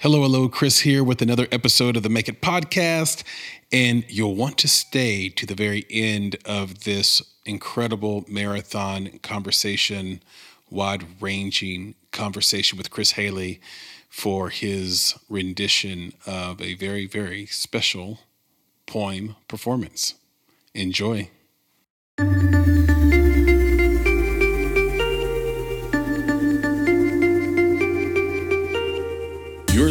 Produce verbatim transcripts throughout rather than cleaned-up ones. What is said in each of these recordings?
Hello, hello, Chris here with another episode of the Make It Podcast, and you'll want to stay to the very end of this incredible marathon conversation, wide-ranging conversation with Chris Haley for his rendition of a very, very special poem performance. Enjoy. You're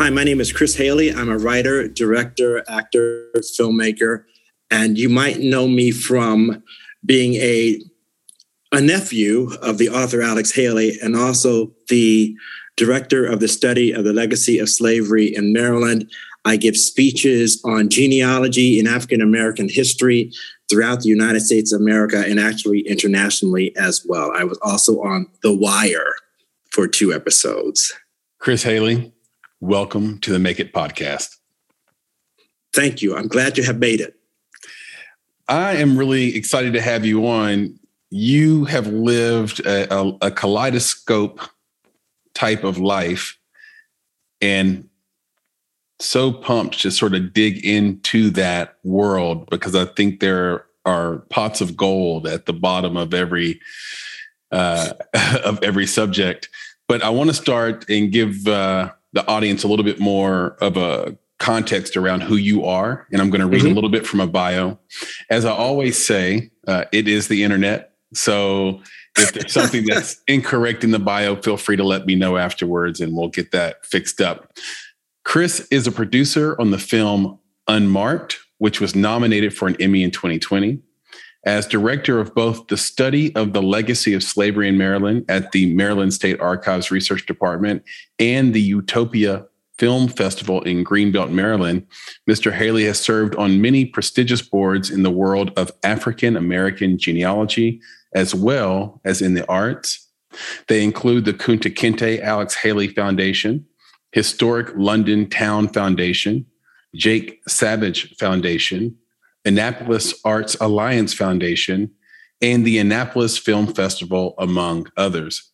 Hi, my name is Chris Haley. I'm a writer, director, actor, filmmaker, and you might know me from being a, a nephew of the author Alex Haley and also the director of the study of the legacy of slavery in Maryland. I give speeches on genealogy in African American history throughout the United States of America and actually internationally as well. I was also on The Wire for two episodes. Chris Haley, welcome to the Make It Podcast. Thank you. I'm glad you have made it. I am really excited to have you on. You have lived a, a, a kaleidoscope type of life, and so pumped to sort of dig into that world because I think there are pots of gold at the bottom of every uh, of every subject. But I want to start and give Uh, the audience a little bit more of a context around who you are. And I'm going to read mm-hmm. a little bit from a bio. As I always say, uh, it is the internet. So if there's something that's incorrect in the bio, feel free to let me know afterwards and we'll get that fixed up. Chris is a producer on the film Unmarked, which was nominated for an Emmy in twenty twenty. As director of both the study of the legacy of slavery in Maryland at the Maryland State Archives Research Department and the Utopia Film Festival in Greenbelt, Maryland, Mister Haley has served on many prestigious boards in the world of African American genealogy, as well as in the arts. They include the Kunta Kinte Alex Haley Foundation, Historic London Town Foundation, Jake Savage Foundation, Annapolis Arts Alliance Foundation, and the Annapolis Film Festival, among others.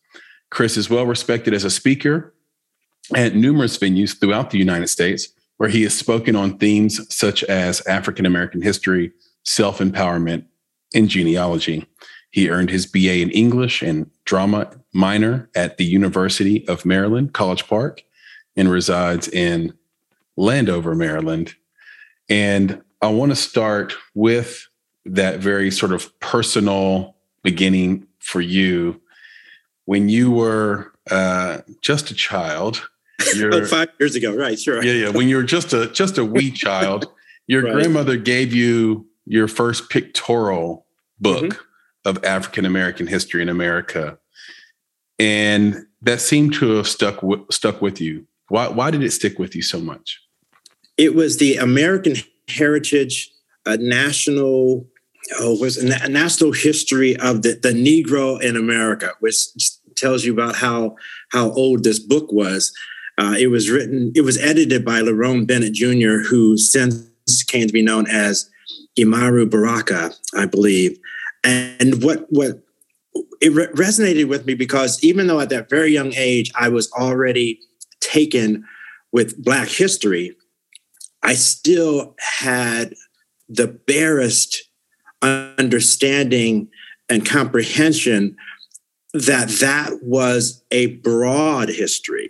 Chris is well respected as a speaker at numerous venues throughout the United States, where he has spoken on themes such as African American history, self-empowerment, and genealogy. He earned his B A in English and drama minor at the University of Maryland College Park and resides in Landover, Maryland. And I want to start with that very sort of personal beginning for you. When you were uh, just a child, like five years ago, right? Sure. Yeah, yeah. When you were just a just a wee child, your right. grandmother gave you your first pictorial book mm-hmm. of African American history in America, and that seemed to have stuck w- stuck with you. Why why did it stick with you so much? It was the American Heritage, a national, oh, was a national history of the, the Negro in America, which tells you about how how old this book was. Uh, it was written, it was edited by Lerone Bennett Junior, who since came to be known as Imaru Baraka, I believe. And what what it re- resonated with me because even though at that very young age I was already taken with Black history, I still had the barest understanding and comprehension that that was a broad history,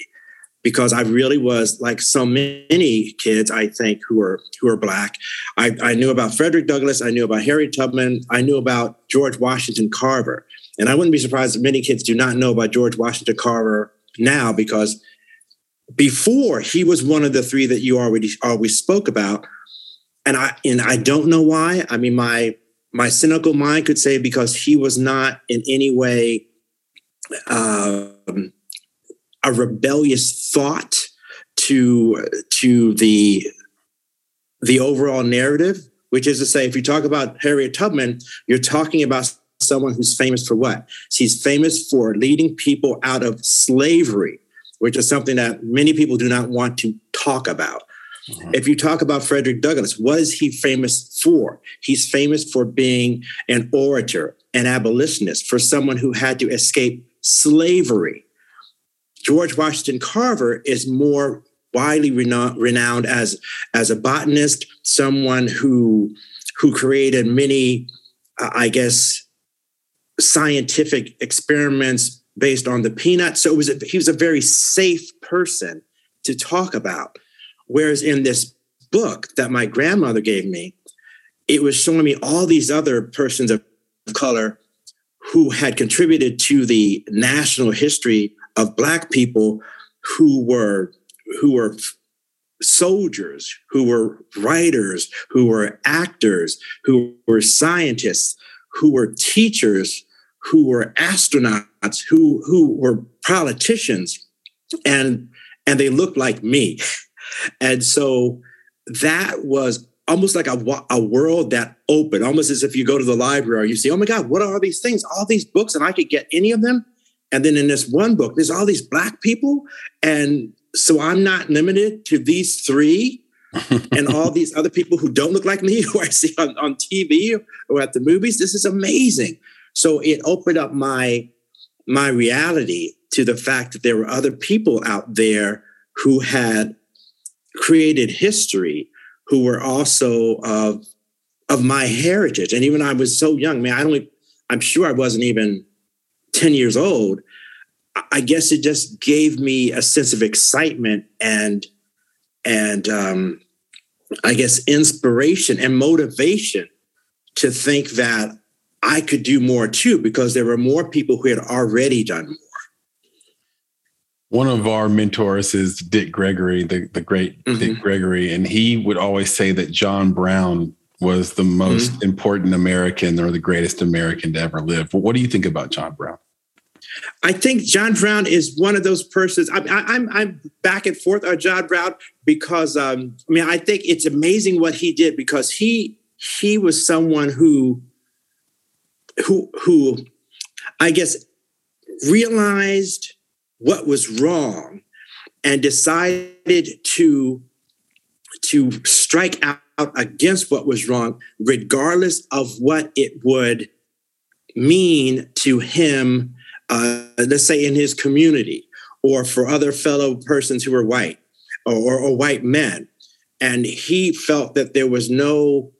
because I really was, like so many kids, I think, who are who are Black. I, I knew about Frederick Douglass. I knew about Harriet Tubman. I knew about George Washington Carver. And I wouldn't be surprised if many kids do not know about George Washington Carver now, because before, he was one of the three that you already always spoke about. And I and I don't know why. I mean, my my cynical mind could say, because he was not in any way um, a rebellious thought to to the the overall narrative, which is to say, if you talk about Harriet Tubman, you're talking about someone who's famous for what? She's famous for leading people out of slavery, which is something that many people do not want to talk about. Mm-hmm. If you talk about Frederick Douglass, what is he famous for? He's famous for being an orator, an abolitionist, for someone who had to escape slavery. George Washington Carver is more widely renowned as, as a botanist, someone who, who created many, uh, I guess, scientific experiments based on the peanut. So it was a, he was a very safe person to talk about. Whereas in this book that my grandmother gave me, it was showing me all these other persons of color who had contributed to the national history of Black people, who were who were soldiers, who were writers, who were actors, who were scientists, who were teachers, who were astronauts, who who were politicians, and and they looked like me. And so that was almost like a, a world that opened, almost as if you go to the library, you see, oh my God, what are all these things? All these books, and I could get any of them. And then in this one book, there's all these Black people. And so I'm not limited to these three and all these other people who don't look like me, who I see on, on T V or at the movies. This is amazing. So it opened up my, my reality to the fact that there were other people out there who had created history, who were also of, of my heritage. And even I was so young, man, I don't, I'm sure I wasn't even ten years old. I guess it just gave me a sense of excitement and, and um, I guess inspiration and motivation to think that I could do more too, because there were more people who had already done more. One of our mentors is Dick Gregory, the, the great mm-hmm. Dick Gregory. And he would always say that John Brown was the most mm-hmm. important American, or the greatest American to ever live. Well, what do you think about John Brown? I think John Brown is one of those persons. I, I, I'm I'm back and forth on John Brown because, um, I mean, I think it's amazing what he did, because he he was someone who, who, who I guess, realized what was wrong and decided to, to strike out against what was wrong, regardless of what it would mean to him, uh, let's say in his community or for other fellow persons who were white or, or white men. And he felt that there was no,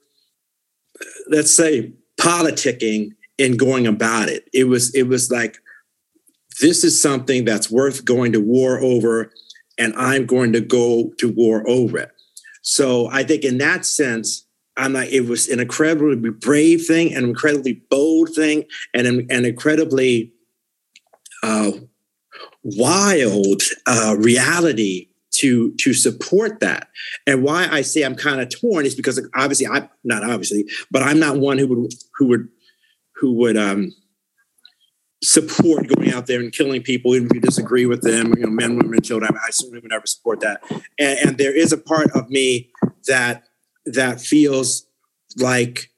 let's say, politicking in going about it. It was, it was like, this is something that's worth going to war over, and I'm going to go to war over it. So I think in that sense, I'm like, it was an incredibly brave thing, an incredibly bold thing, and an incredibly uh, wild uh, reality to to support that. And why I say I'm kind of torn is because obviously I'm not obviously, but I'm not one who would who would who would um, support going out there and killing people, even if you disagree with them, you know, men, women, children. I certainly would never support that. And, and there is a part of me that that feels like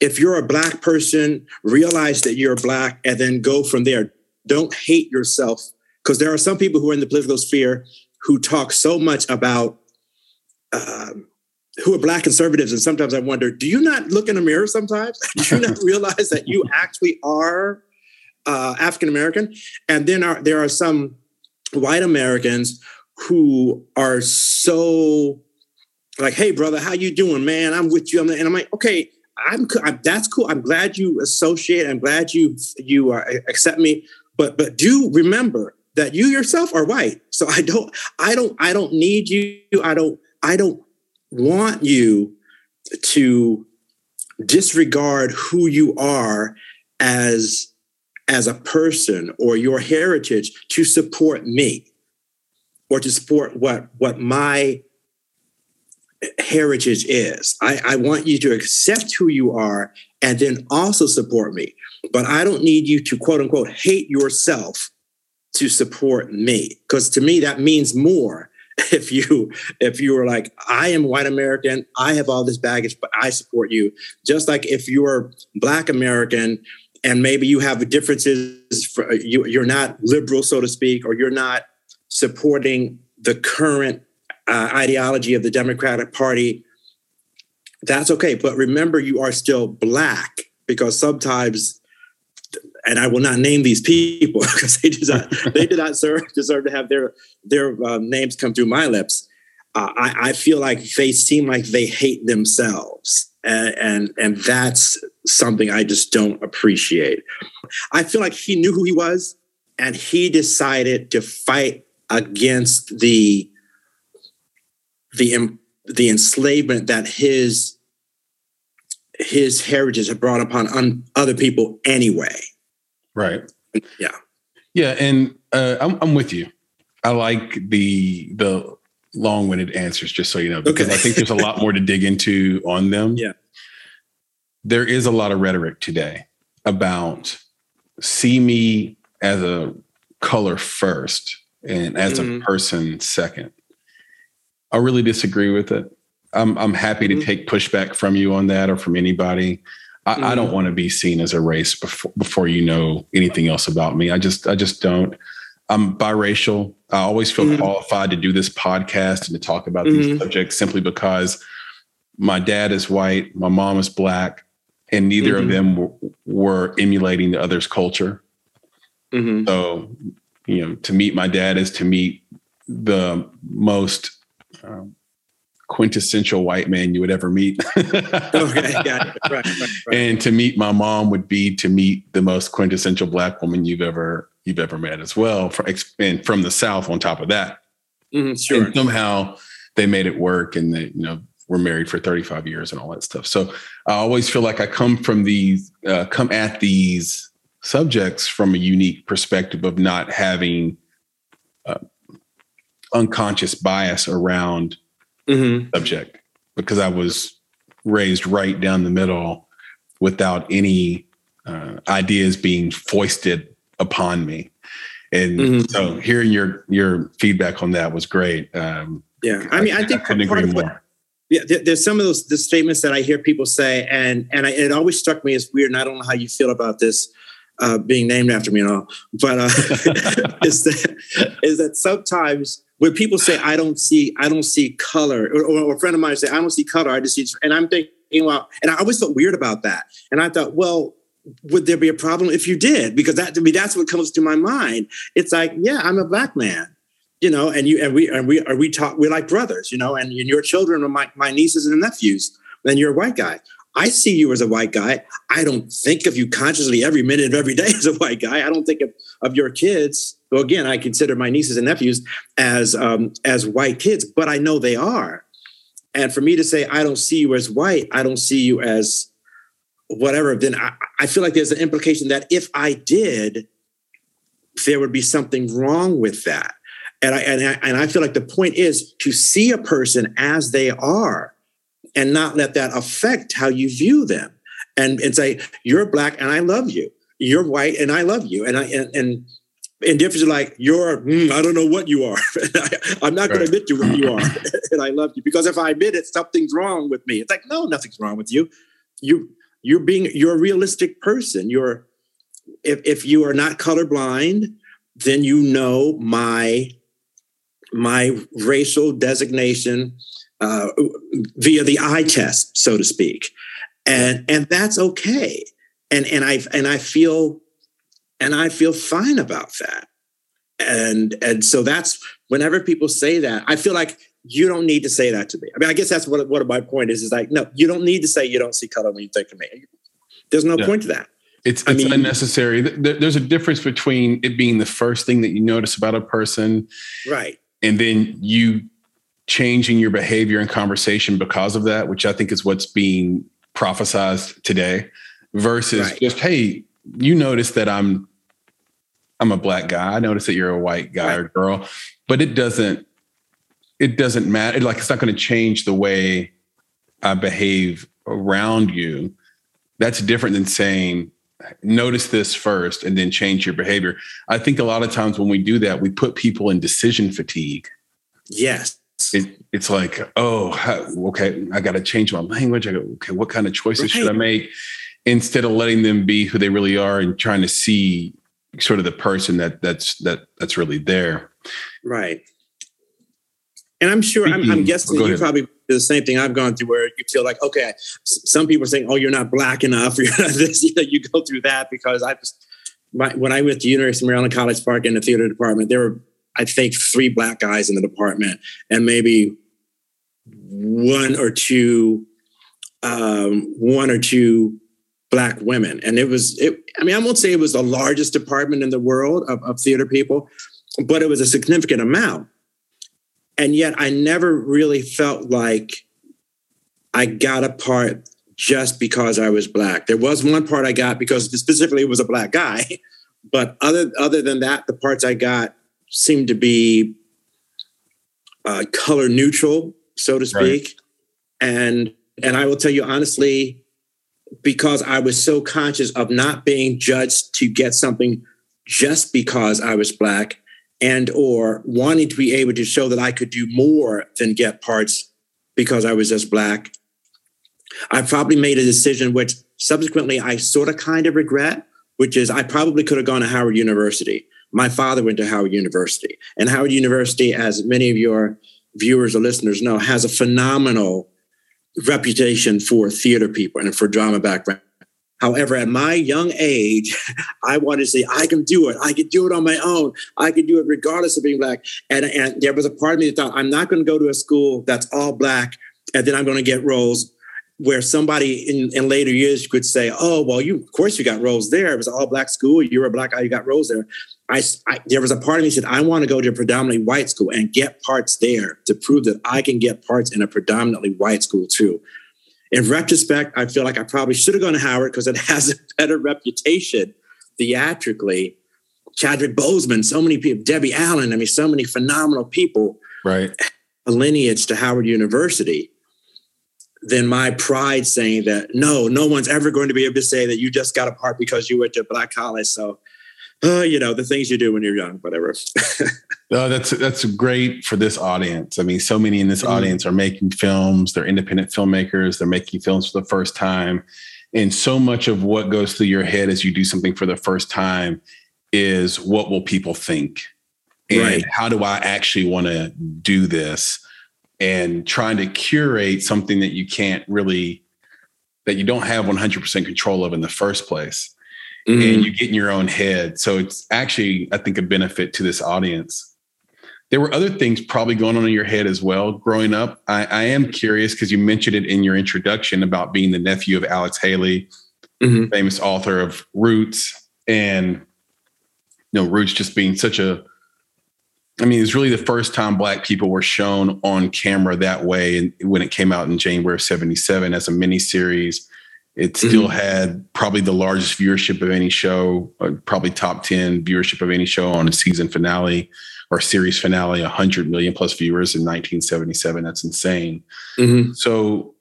if you're a Black person, realize that you're Black and then go from there. Don't hate yourself, because there are some people who are in the political sphere who talk so much about um, who are Black conservatives. And sometimes I wonder, do you not look in the mirror sometimes? Do you not realize that you actually are Uh, African-American? And then are, there are some white Americans who are so like, hey, brother, how you doing, man? I'm with you. I'm, and I'm like, okay, I'm, I'm that's cool. I'm glad you associate. I'm glad you you uh, accept me. But but do remember that you yourself are white. So I don't I don't I don't need you. I don't I don't want you to disregard who you are as as a person or your heritage to support me or to support what, what my heritage is. I, I want you to accept who you are and then also support me. But I don't need you to, quote unquote, hate yourself to support me. Because to me, that means more if you if you were like, I am white American, I have all this baggage, but I support you. Just like if you're Black American and maybe you have differences, for, you, you're not liberal, so to speak, or you're not supporting the current uh, ideology of the Democratic Party, that's okay. But remember, you are still Black, because sometimes, and I will not name these people because they do not, they do not serve, deserve to have their, their uh, names come through my lips. Uh, I, I feel like they seem like they hate themselves. And, and, and that's something I just don't appreciate. I feel like he knew who he was, and he decided to fight against the the the enslavement that his his heritage had brought upon un, other people anyway. Right. Yeah. Yeah, and uh, I'm I'm with you. I like the the long-winded answers, just so you know, because okay. I think there's a lot more to dig into on them. Yeah. There is a lot of rhetoric today about see me as a color first and as mm-hmm. a person second. I really disagree with it. I'm I'm happy to mm-hmm. take pushback from you on that or from anybody. I, mm-hmm. I don't want to be seen as a race before before you know anything else about me. I just I just don't. I'm biracial. I always feel mm-hmm. qualified to do this podcast and to talk about mm-hmm. these subjects simply because my dad is white, my mom is Black, and neither mm-hmm. of them w- were emulating the other's culture. Mm-hmm. So, you know, to meet my dad is to meet the most um, quintessential white man you would ever meet. Okay, got it. Right, right, right. And to meet my mom would be to meet the most quintessential Black woman you've ever you've ever met as well, for, and from the South on top of that. Mm-hmm, sure. And somehow they made it work, and they, you know, were married for thirty-five years and all that stuff. So I always feel like I come from these, uh, come at these subjects from a unique perspective of not having uh, unconscious bias around mm-hmm. the subject, because I was raised right down the middle without any uh, ideas being foisted upon me. And mm-hmm. so hearing your, your feedback on that was great. Um, yeah. I mean, I, I think I couldn't agree more. What, yeah, there, there's some of those the statements that I hear people say, and, and I, it always struck me as weird. And I don't know how you feel about this, Uh, being named after me and all, but uh, is that is that sometimes when people say I don't see I don't see color, or, or a friend of mine say I don't see color, I just see, and I'm thinking, well, and I always felt weird about that, and I thought, well, would there be a problem if you did? Because that to me, that's what comes to my mind. It's like, yeah, I'm a Black man, you know, and you and we and we are we talk we're like brothers, you know, and, and your children are my my nieces and nephews, and you're a white guy. I see you as a white guy. I don't think of you consciously every minute of every day as a white guy. I don't think of, of your kids. Well, again, I consider my nieces and nephews as um, as white kids, but I know they are. And for me to say, I don't see you as white, I don't see you as whatever, then I, I feel like there's an implication that if I did, there would be something wrong with that. And I, and I, and I feel like the point is to see a person as they are, and not let that affect how you view them, and, and say, you're Black and I love you. You're white and I love you. And I and and, and difference is like, you're, mm, I don't know what you are. I, I'm not right. going to admit you what you are. And I love you. Because if I admit it, something's wrong with me. It's like, no, nothing's wrong with you. You, you're being, you're a realistic person. You're, if, if you are not colorblind, then you know my, my racial designation Uh, via the eye test, so to speak, and and that's okay, and and I and I feel and I feel fine about that, and and so that's whenever people say that, I feel like you don't need to say that to me. I mean, I guess that's what what my point is. Is like, no, you don't need to say you don't see color when you think of me. There's no yeah. point to that. It's, it's I mean, unnecessary. There's a difference between it being the first thing that you notice about a person, right, and then you changing your behavior and conversation because of that, which I think is what's being prophesized today, versus right. just, hey, you notice that I'm, I'm a Black guy. I notice that you're a white guy right. or girl, but it doesn't it doesn't matter. Like, it's not going to change the way I behave around you. That's different than saying, notice this first and then change your behavior. I think a lot of times when we do that, we put people in decision fatigue. Yes. It, it's like, oh, okay, I got to change my language. I go, okay, what kind of choices right. should I make? Instead of letting them be who they really are and trying to see sort of the person that that's that that's really there. Right. And I'm sure, I'm, I'm guessing that you probably do the same thing I've gone through, where you feel like, okay, some people are saying, oh, you're not black enough, or you're not this, you know, you go through that. Because I just, my, when I went to University of Maryland College Park in the theater department, there were, I think, three black guys in the department and maybe one or two, um, one or two black women. And it was, it, I mean, I won't say it was the largest department in the world of, of theater people, but it was a significant amount. And yet I never really felt like I got a part just because I was black. There was one part I got because specifically it was a black guy. But other other than that, the parts I got seemed to be uh, color neutral, so to speak. Right. And and I will tell you honestly, because I was so conscious of not being judged to get something just because I was black, and or wanting to be able to show that I could do more than get parts because I was just black, I probably made a decision which subsequently I sort of kind of regret, which is I probably could have gone to Howard University. My father went to Howard University. And Howard University, as many of your viewers or listeners know, has a phenomenal reputation for theater people and for drama background. However, at my young age, I wanted to say, I can do it. I can do it on my own. I can do it regardless of being black. And, and there was a part of me that thought, I'm not going to go to a school that's all black, and then I'm going to get roles where somebody in, in later years could say, oh, well, you, of course you got roles there. It was an all black school. You were a black guy. You got roles there. I, I, there was a part of me that said, I want to go to a predominantly white school and get parts there to prove that I can get parts in a predominantly white school too. In retrospect, I feel like I probably should have gone to Howard because it has a better reputation theatrically. Chadwick Boseman, so many people, Debbie Allen, I mean, so many phenomenal people. Right. A lineage to Howard University. Then my pride saying that, no, no one's ever going to be able to say that you just got a part because you went to a black college. So, uh, you know, the things you do when you're young, whatever. No, that's that's great for this audience. I mean, so many in this mm-hmm. audience are making films. They're independent filmmakers. They're making films for the first time. And so much of what goes through your head as you do something for the first time is, what will people think? And right. how do I actually want to do this? And trying to curate something that you can't really, that you don't have one hundred percent control of in the first place. Mm-hmm. And you get in your own head. So it's actually, I think, a benefit to this audience. There were other things probably going on in your head as well growing up. I, I am curious, because you mentioned it in your introduction about being the nephew of Alex Haley, mm-hmm. famous author of Roots, and you know, Roots just being such a, I mean, it's really the first time black people were shown on camera that way. And when it came out in January of seventy-seven as a miniseries, it still mm-hmm. had probably the largest viewership of any show, probably top ten viewership of any show on a season finale. Or series finale, one hundred million plus viewers in nineteen seventy-seven. That's insane. Mm-hmm. So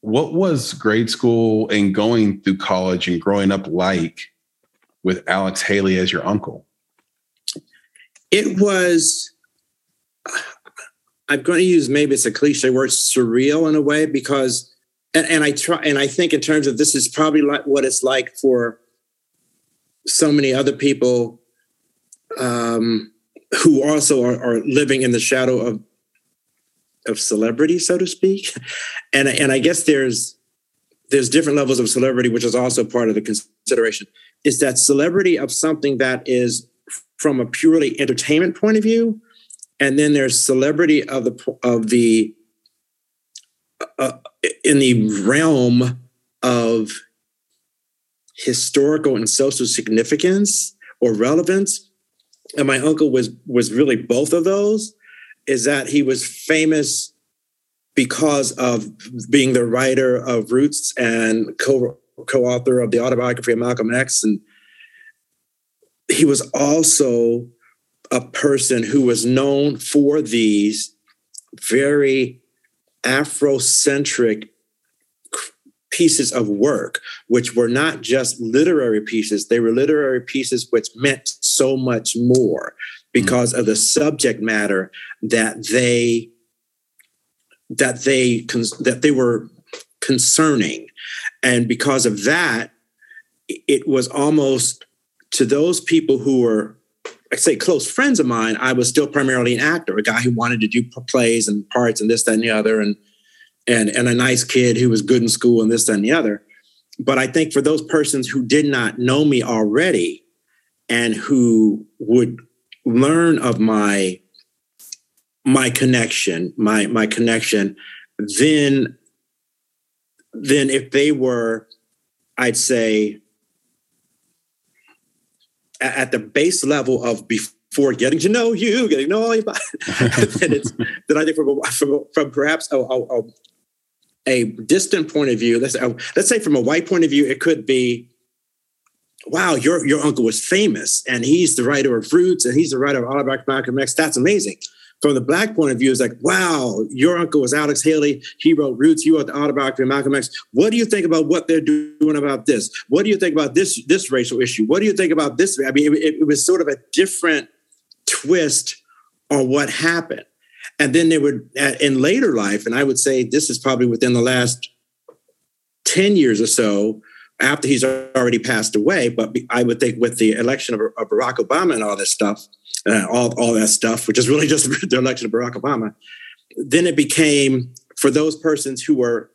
what was grade school and going through college and growing up like with Alex Haley as your uncle? It was, I'm going to use, maybe it's a cliche word, surreal in a way, because, and, and I try, and I think in terms of, this is probably like what it's like for so many other people Um, who also are, are living in the shadow of of celebrity, so to speak, and and I guess there's there's different levels of celebrity, which is also part of the consideration. Is that celebrity of something that is from a purely entertainment point of view, and then there's celebrity of the of the uh, in the realm of historical and social significance or relevance. And my uncle was was really both of those, is that he was famous because of being the writer of Roots and co- co-author of the Autobiography of Malcolm X. And he was also a person who was known for these very Afrocentric pieces of work, which were not just literary pieces. They were literary pieces which meant so much more because mm-hmm. of the subject matter that they that they that they were concerning. And because of that, it was almost to those people who were, I say, close friends of mine. I was still primarily an actor, a guy who wanted to do plays and parts and this, that, and the other, and and and a nice kid who was good in school and this, that, and the other. But I think for those persons who did not know me already and who would learn of my my connection, my my connection, then then if they were, I'd say, at the base level of before getting to know you, getting to know anybody, then it's that I think from, from, from perhaps a, a, a distant point of view, let's, let's say from a white point of view, it could be, wow, your your uncle was famous and he's the writer of Roots and he's the writer of Autobiography of Malcolm X. That's amazing. From the black point of view, it's like, wow, your uncle was Alex Haley. He wrote Roots. You wrote the Autobiography of Malcolm X. What do you think about what they're doing about this? What do you think about this this racial issue? What do you think about this? I mean, it, it was sort of a different twist on what happened. And then they would, in later life, and I would say this is probably within the last ten years or so, after he's already passed away, but I would think with the election of, of Barack Obama and all this stuff, uh, all, all that stuff, which is really just the election of Barack Obama, then it became, for those persons who were,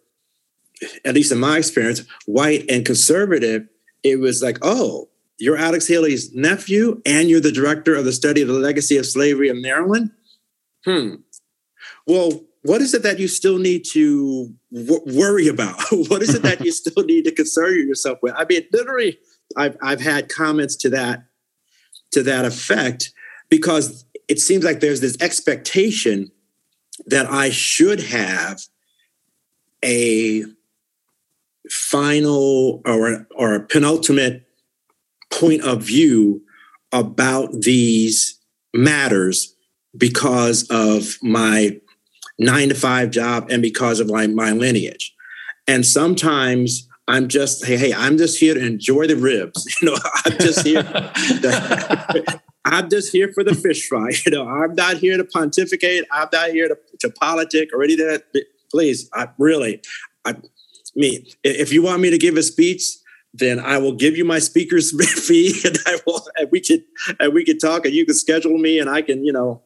at least in my experience, white and conservative, it was like, oh, you're Alex Haley's nephew and you're the director of the study of the legacy of slavery in Maryland? Hmm. Well, what is it that you still need to w- worry about? What is it that you still need to concern yourself with? I mean, literally, I've I've had comments to that to that effect because it seems like there's this expectation that I should have a final or or a penultimate point of view about these matters because of my nine to five job and because of my, my lineage. And sometimes I'm just, hey, hey, I'm just here to enjoy the ribs. You know, I'm just here. to, I'm just here for the fish fry. You know, I'm not here to pontificate. I'm not here to, to politic or anything. Please, I really, I, I mean, if you want me to give a speech, then I will give you my speaker's fee and I will, and we can, and we can talk and you can schedule me and I can, you know,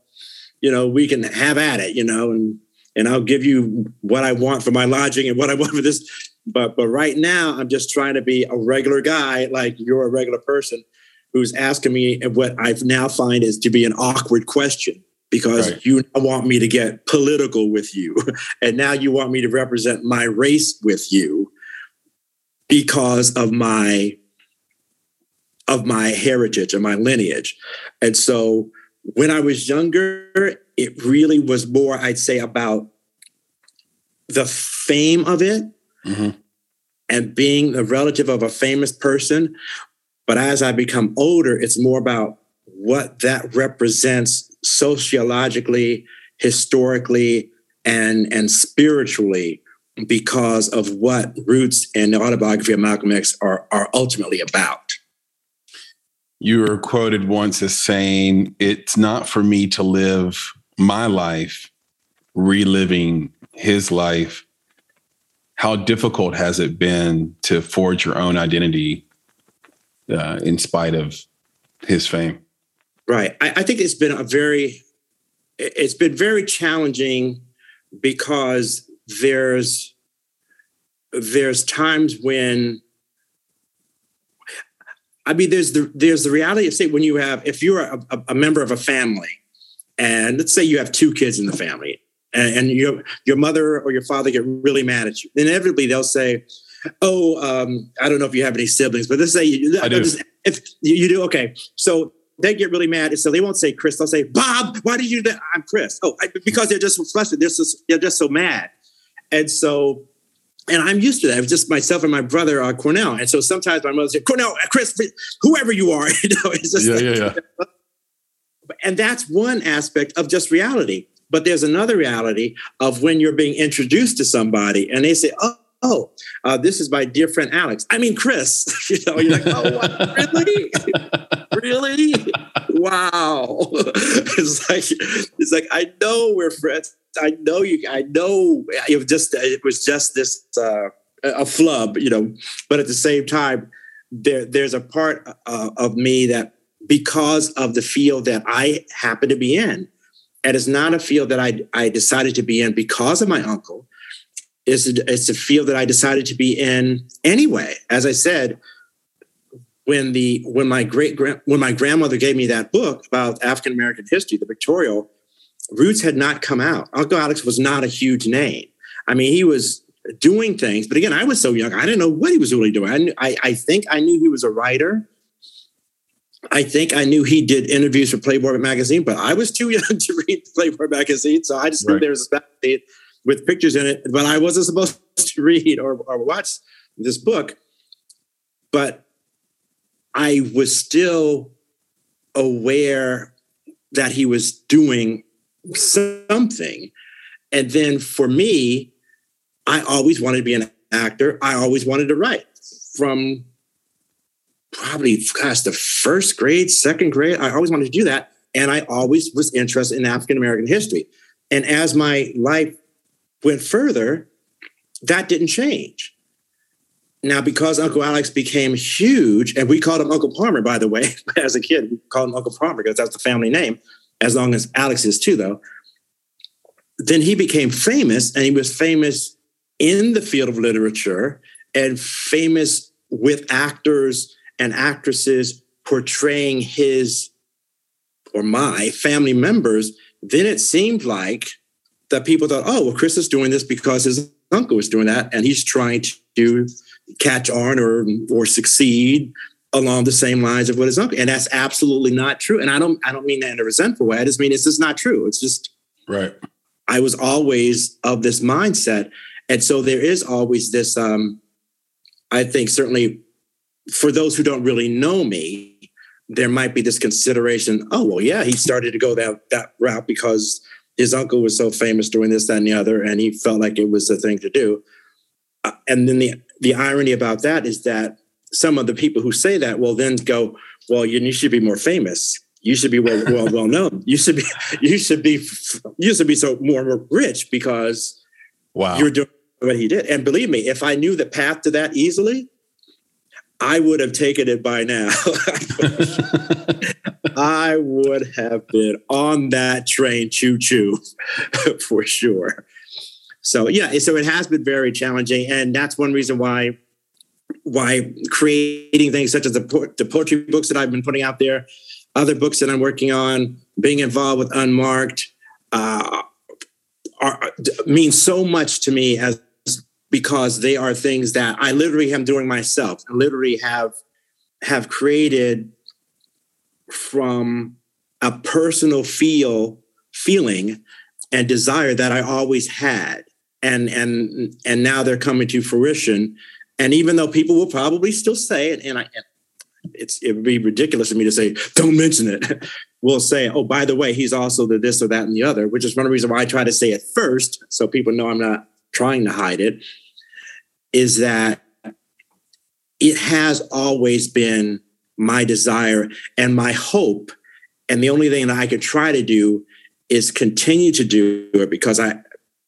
you know, we can have at it, you know, and, and I'll give you what I want for my lodging and what I want for this. But but right now, I'm just trying to be a regular guy, like you're a regular person who's asking me what I've now find is to be an awkward question because right. you want me to get political with you. And now you want me to represent my race with you because of my, of my heritage and my lineage. And so when I was younger, it really was more, I'd say, about the fame of it mm-hmm. and being a relative of a famous person. But as I become older, it's more about what that represents sociologically, historically, and, and spiritually because of what Roots and the Autobiography of Malcolm X are, are ultimately about. You were quoted once as saying, it's not for me to live my life, reliving his life. How difficult has it been to forge your own identity uh, in spite of his fame? Right. I, I think it's been a very, it's been very challenging because there's, there's times when I mean, there's the there's the reality of say when you have if you're a, a member of a family, and let's say you have two kids in the family, and, and your your mother or your father get really mad at you, inevitably they'll say, "Oh, um, I don't know if you have any siblings, but let's say you, I do. if you do, okay." So they get really mad, and so they won't say Chris. They'll say Bob. Why did you do that? I'm Chris. Oh, I, because they're just flustered. They're so, they're just so mad, and so. And I'm used to that. It was just myself and my brother, uh, Cornell. And so sometimes my mother said, Cornell, Chris, whoever you are, you know, it's just yeah, like, yeah, yeah. And that's one aspect of just reality. But there's another reality of when you're being introduced to somebody and they say, oh, oh uh, this is my dear friend Alex. I mean, Chris. You know, you're like, oh, what? Really? Really? Wow. It's like, it's like, I know we're friends. I know you, I know it was just, it was just this, uh, a flub, you know, but at the same time, there, there's a part uh, of me that because of the field that I happen to be in, and it's not a field that I, I decided to be in because of my uncle, it's a, it's a field that I decided to be in anyway. As I said, when the when my great when my grandmother gave me that book about African American history, the pictorial, Roots had not come out. Uncle Alex was not a huge name. I mean, he was doing things, but again, I was so young, I didn't know what he was really doing. I knew, I, I think I knew he was a writer. I think I knew he did interviews for Playboy magazine, but I was too young to read Playboy magazine, so I just knew right. there was a magazine with pictures in it, but I wasn't supposed to read or, or watch this book. But I was still aware that he was doing something. And then for me, I always wanted to be an actor. I always wanted to write. From probably, gosh, the first grade, second grade, I always wanted to do that. And I always was interested in African-American history. And as my life went further, that didn't change. Now, because Uncle Alex became huge, and we called him Uncle Palmer, by the way, as a kid, we called him Uncle Palmer because that's the family name, as long as Alex is too, though. Then he became famous, and he was famous in the field of literature and famous with actors and actresses portraying his or my family members. Then it seemed like that people thought, oh, well, Chris is doing this because his uncle is doing that, and he's trying to catch on or or succeed along the same lines of what his uncle. And that's absolutely not true. And I don't I don't mean that in a resentful way. I just mean it's just not true. It's just right. I was always of this mindset, and so there is always this. Um, I think certainly for those who don't really know me, there might be this consideration. Oh well, yeah, he started to go that that route because his uncle was so famous doing this, that, and the other, and he felt like it was the thing to do. Uh, and then the, the irony about that is that some of the people who say that will then go, well, you, you should be more famous. You should be well, well, well known. You should be, you should be, you should be so more, more rich because wow. you're doing what he did. And believe me, if I knew the path to that easily, I would have taken it by now. I would have been on that train choo-choo for sure. So, yeah, so it has been very challenging. And that's one reason why why creating things such as the, the poetry books that I've been putting out there, other books that I'm working on, being involved with Unmarked, uh, are, means so much to me as because they are things that I literally am doing myself. I literally have have created from a personal feel feeling and desire that I always had. And and and now they're coming to fruition. And even though people will probably still say it, and I it's it would be ridiculous of me to say, don't mention it. We'll say, oh, by the way, he's also the this or that and the other, which is one reason why I try to say it first, so people know I'm not trying to hide it, is that it has always been my desire and my hope. And the only thing that I could try to do is continue to do it because I,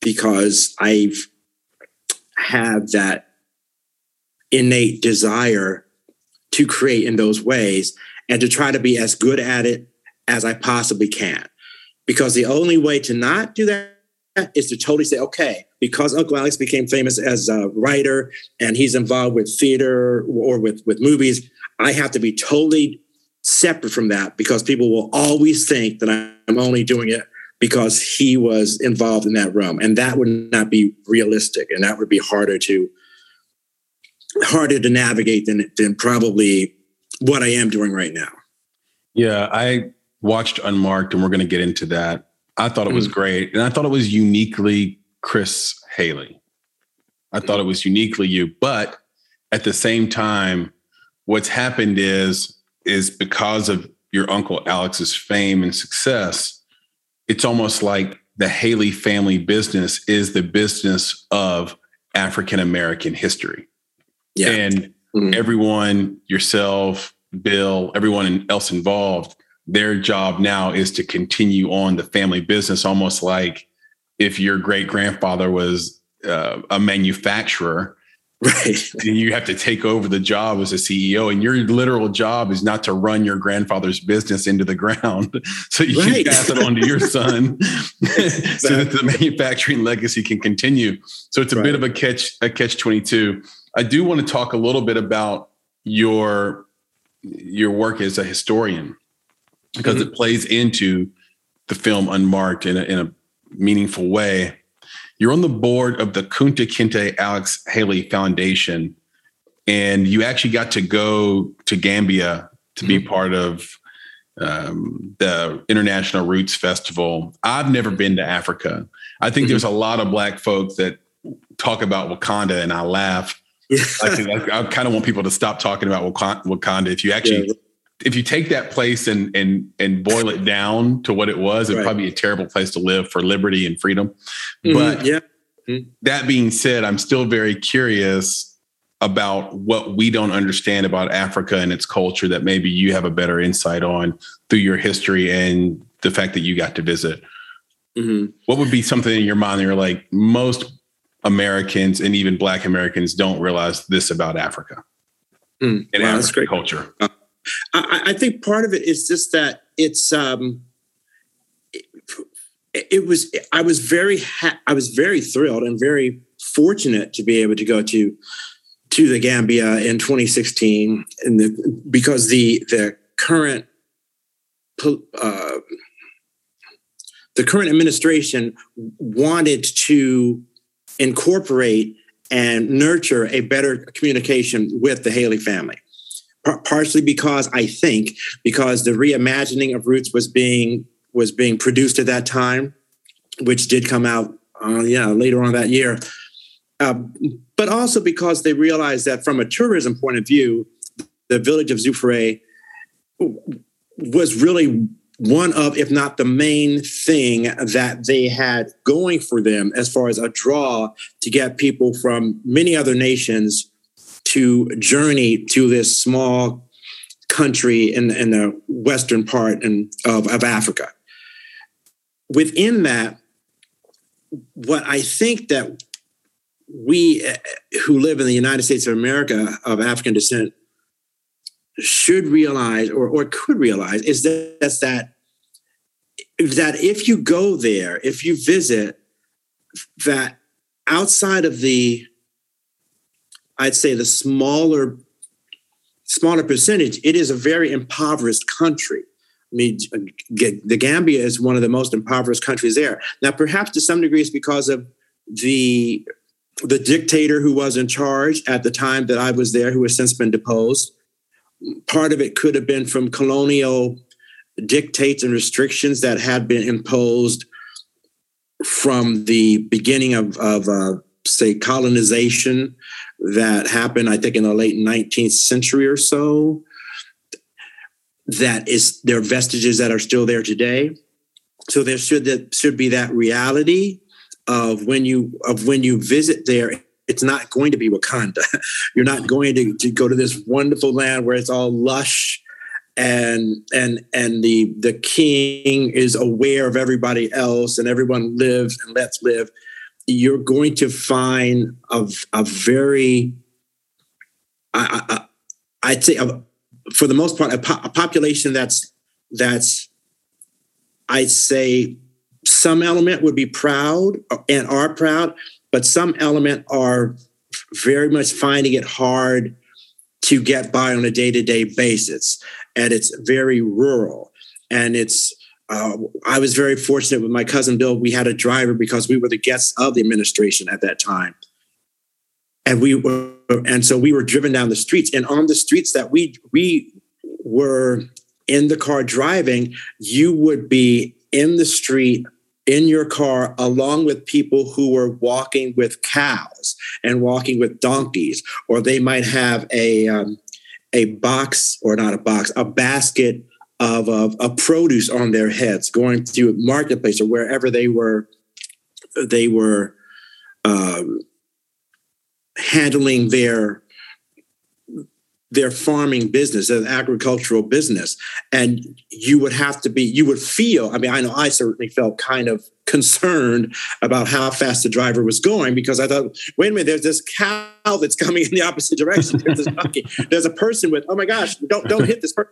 because I've had that innate desire to create in those ways and to try to be as good at it as I possibly can. Because the only way to not do that is to totally say, okay, because Uncle Alex became famous as a writer and he's involved with theater or with, with movies, I have to be totally separate from that because people will always think that I'm only doing it because he was involved in that realm. And that would not be realistic. And that would be harder to harder to navigate than, than probably what I am doing right now. Yeah, I watched Unmarked and we're going to get into that. I thought it was mm-hmm. great. And I thought it was uniquely Chris Haley. I mm-hmm. thought it was uniquely you. But at the same time, what's happened is, is because of your uncle Alex's fame and success, it's almost like the Haley family business is the business of African-American history. Yeah. And mm-hmm. everyone, yourself, Bill, everyone else involved, their job now is to continue on the family business, almost like if your great-grandfather was uh, a manufacturer, right, and you have to take over the job as a C E O, and your literal job is not to run your grandfather's business into the ground. So you right. can pass it on to your son exactly. so that the manufacturing legacy can continue. So it's a right. bit of a catch, a catch twenty-two. I do want to talk a little bit about your, your work as a historian, because mm-hmm. it plays into the film Unmarked in a, in a meaningful way. You're on the board of the Kunta Kinte Alex Haley Foundation, and you actually got to go to Gambia to be mm-hmm. part of um, the International Roots Festival. I've never been to Africa. I think mm-hmm. there's a lot of Black folks that talk about Wakanda, and I laugh. I, think I, I kind of want people to stop talking about Wakanda. If you actually, yeah. if you take that place and and and boil it down to what it was, it'd right. probably be a terrible place to live for liberty and freedom. Mm-hmm. But yeah. mm-hmm. that being said, I'm still very curious about what we don't understand about Africa and its culture that maybe you have a better insight on through your history and the fact that you got to visit. Mm-hmm. What would be something in your mind that you're like, most Americans and even Black Americans don't realize this about Africa mm. and wow, African culture? Uh- I, I think part of it is just that it's. Um, it, it was. I was very. Ha- I was very thrilled and very fortunate to be able to go to to the Gambia in twenty sixteen, and the, because the the current uh, the current administration wanted to incorporate and nurture a better communication with the Haley family. Partially because I think because the reimagining of Roots was being was being produced at that time, which did come out uh, yeah later on that year, uh, but also because they realized that from a tourism point of view, the village of Zoufre was really one of, if not the main thing that they had going for them as far as a draw to get people from many other nations to journey to this small country in, in the western part in, of, of Africa. Within that, what I think that we who live in the United States of America of African descent should realize or, or could realize is that, that's that, that if you go there, if you visit, that outside of the I'd say the smaller, smaller percentage, it is a very impoverished country. I mean, the Gambia is one of the most impoverished countries there. Now, perhaps to some degree, it's because of the the dictator who was in charge at the time that I was there, who has since been deposed. Part of it could have been from colonial dictates and restrictions that had been imposed from the beginning of, of uh, say, colonization. That happened, I think, in the late nineteenth century or so. That is, there are vestiges that are still there today. So there should that should be that reality of when you of when you visit there, it's not going to be Wakanda. You're not going to, to go to this wonderful land where it's all lush, and and and the the king is aware of everybody else, and everyone lives and lets live. You're going to find a, a very, I, I, I'd say, a, for the most part, a, po- a population that's, that's, I'd say, some element would be proud and are proud, but some element are very much finding it hard to get by on a day-to-day basis. And it's very rural. And it's, Uh, I was very fortunate with my cousin Bill. We had a driver because we were the guests of the administration at that time, and we were, and so we were driven down the streets. And on the streets that we we were in the car driving, you would be in the street in your car along with people who were walking with cows and walking with donkeys, or they might have a um, a box or not a box, a basket of, of, of produce on their heads, going through a marketplace or wherever they were, they were um, handling their their farming business, their agricultural business. And you would have to be, you would feel, I mean, I know I certainly felt kind of concerned about how fast the driver was going, because I thought, wait a minute, there's this cow that's coming in the opposite direction. There's this donkey. There's a person with, oh my gosh, don't, don't hit this person.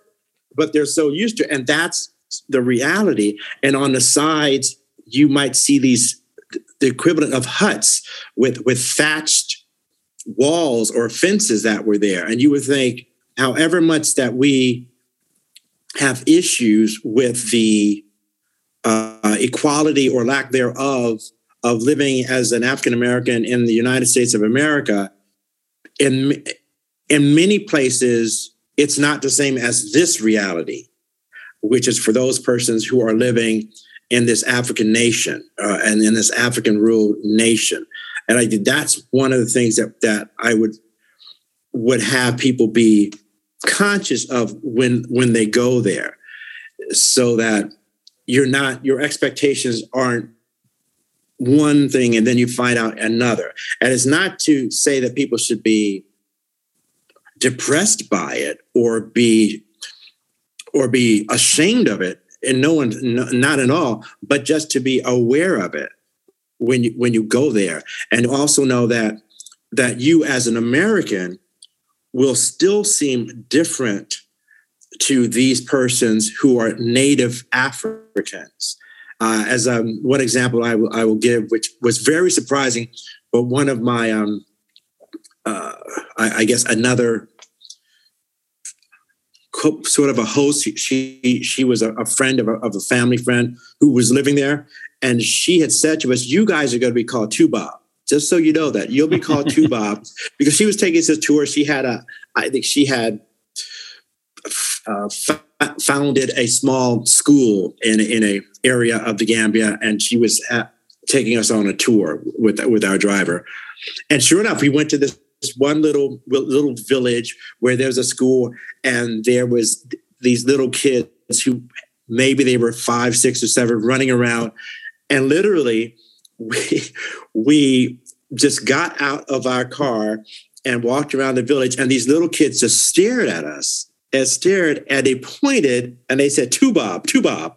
But they're so used to it. And that's the reality. And on the sides, you might see these, the equivalent of huts with, with thatched walls or fences that were there. And you would think, however much that we have issues with the uh, equality or lack thereof of living as an African-American in the United States of America, in, in many places, it's not the same as this reality, which is for those persons who are living in this African nation uh, and in this African-ruled nation. And I think that's one of the things that, that I would would have people be conscious of when when they go there, so that you're not, your expectations aren't one thing and then you find out another. And it's not to say that people should be depressed by it or be or be ashamed of it, and no one, no, not at all, but just to be aware of it when you, when you go there. And also know that, that you as an American will still seem different to these persons who are native Africans. Uh, as um, one example I will, I will give, which was very surprising, but one of my, um, uh, I, I guess another co- sort of a host, she, she was a, a friend of a, of a family friend who was living there. And she had said to us, you guys are going to be called Tubob, just so you know that. You'll be called Tubob, because she was taking us a tour. She had a, I think she had uh, f- founded a small school in in a area of the Gambia. And she was at, taking us on a tour with, with our driver. And sure enough, we went to this one little, little village where there's a school, and there was these little kids who maybe they were five, six or seven running around. And literally, we, we just got out of our car and walked around the village, and these little kids just stared at us and stared, and they pointed, and they said, Tubob, Tubob.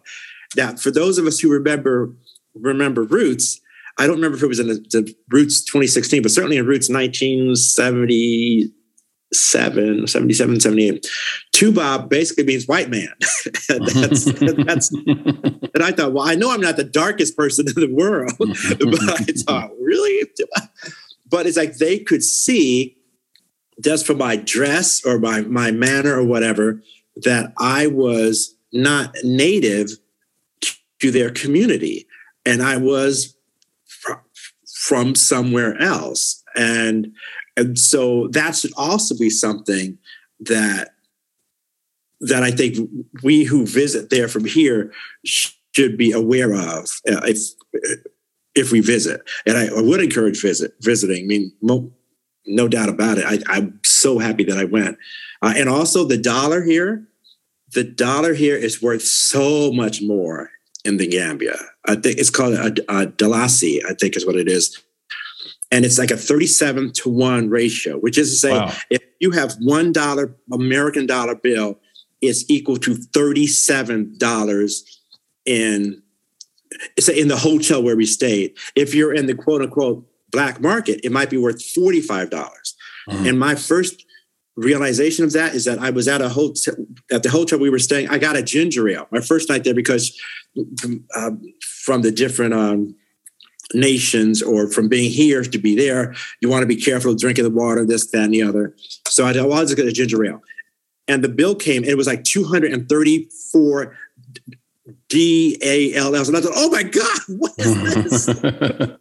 Now, for those of us who remember remember Roots, I don't remember if it was in the, the Roots twenty sixteen, but certainly in Roots nineteen seventy-seven, seventy-seven, seventy-eight. Tubob basically means white man. that's, that's, and I thought, well, I know I'm not the darkest person in the world, but I thought, really? But it's like they could see just from my dress or my, my manner or whatever that I was not native to their community. And I was from, from somewhere else. And, and so that should also be something that that I think we who visit there from here should be aware of uh, if if we visit. And I, I would encourage visit visiting. I mean, mo- no doubt about it. I, I'm so happy that I went. Uh, and also the dollar here, the dollar here is worth so much more in the Gambia. I think it's called a, a dalasi, I think is what it is. And it's like a thirty-seven to one ratio, which is to say, wow, if you have one dollar American dollar bill, it's equal to thirty-seven dollars in, say, in the hotel where we stayed. If you're in the quote unquote black market, it might be worth forty-five dollars. Mm-hmm. And my first realization of that is that I was at a hotel, at the hotel we were staying, I got a ginger ale my first night there, because uh, from the different um, nations or from being here to be there, you want to be careful of drinking the water, this, that, and the other. So I thought, well, I'll just get a ginger ale. And the bill came, and it was like two hundred thirty-four D A L Ls. And I thought, oh my God, what is this?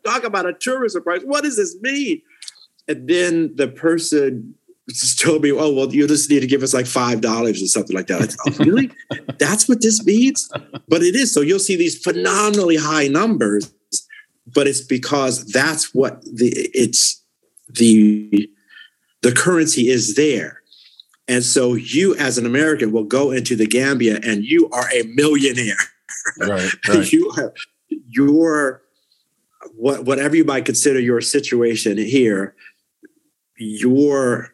Talk about a tourism price. What does this mean? And then the person just told me, oh, well, you just need to give us like five dollars or something like that. I thought, oh, really? That's what this means? But it is. So you'll see these phenomenally high numbers, but it's because that's what the, it's the, the currency is there. And so you as an American will go into the Gambia and you are a millionaire. Right, right. You are, your, what, whatever you might consider your situation here, your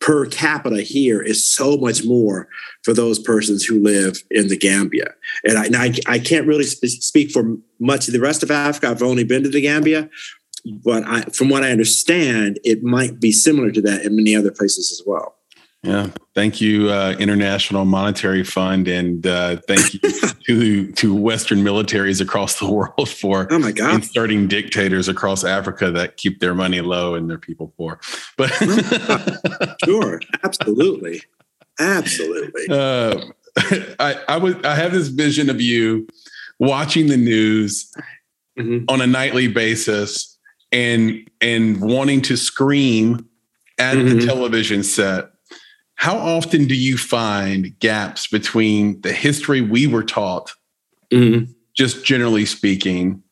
per capita here is so much more for those persons who live in the Gambia. And I, and I, I can't really sp- speak for much of the rest of Africa. I've only been to the Gambia. But I, from what I understand, it might be similar to that in many other places as well. Yeah. Thank you, uh, International Monetary Fund. And uh, thank you to, to Western militaries across the world for oh my God. inserting dictators across Africa that keep their money low and their people poor. But Sure. Absolutely. Absolutely. Uh, I, I, would, I have this vision of you watching the news mm-hmm. on a nightly basis and, and wanting to scream at mm-hmm. the television set. How often do you find gaps between the history we were taught, mm-hmm. just generally speaking,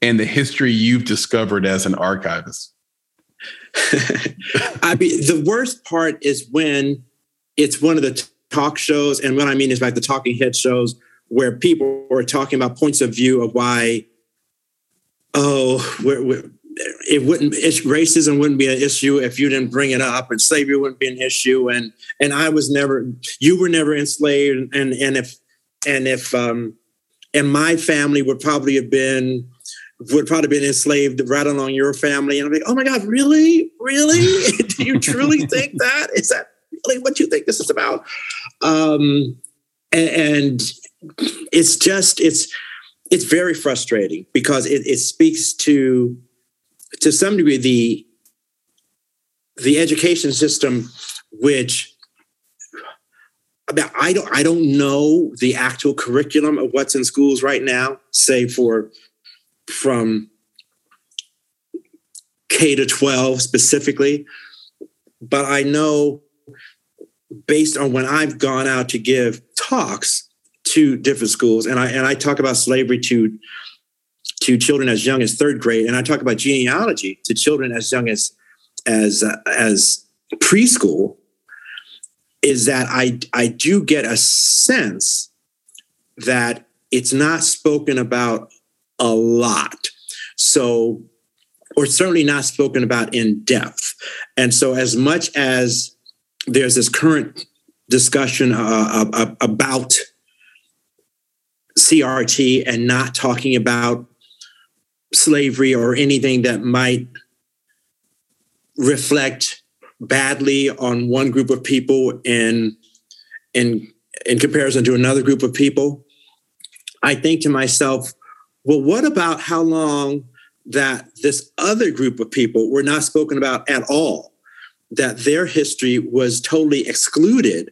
and the history you've discovered as an archivist? I mean, the worst part is when it's one of the t- talk shows, and what I mean is like the talking head shows where people are talking about points of view of why, oh, we're, we're It wouldn't. Racism wouldn't be an issue if you didn't bring it up, and slavery wouldn't be an issue. And and I was never. You were never enslaved, and and if and if um, and my family would probably have been would probably been enslaved right along your family. And I'm like, oh my God, really, really? Do you truly think that? Is that really what you think this is about? Um, and, and it's just it's it's very frustrating because it, it speaks to. To some degree, the the education system, which I don't I don't know the actual curriculum of what's in schools right now, say for from K to twelve specifically, but I know based on when I've gone out to give talks to different schools, and I and I talk about slavery to. to children as young as third grade. And I talk about genealogy to children as young as, as, uh, as preschool, is that I, I do get a sense that it's not spoken about a lot. So, or certainly not spoken about in depth. And so as much as there's this current discussion uh, about C R T and not talking about slavery or anything that might reflect badly on one group of people in in in comparison to another group of people, I think to myself, well, what about how long that this other group of people were not spoken about at all, that their history was totally excluded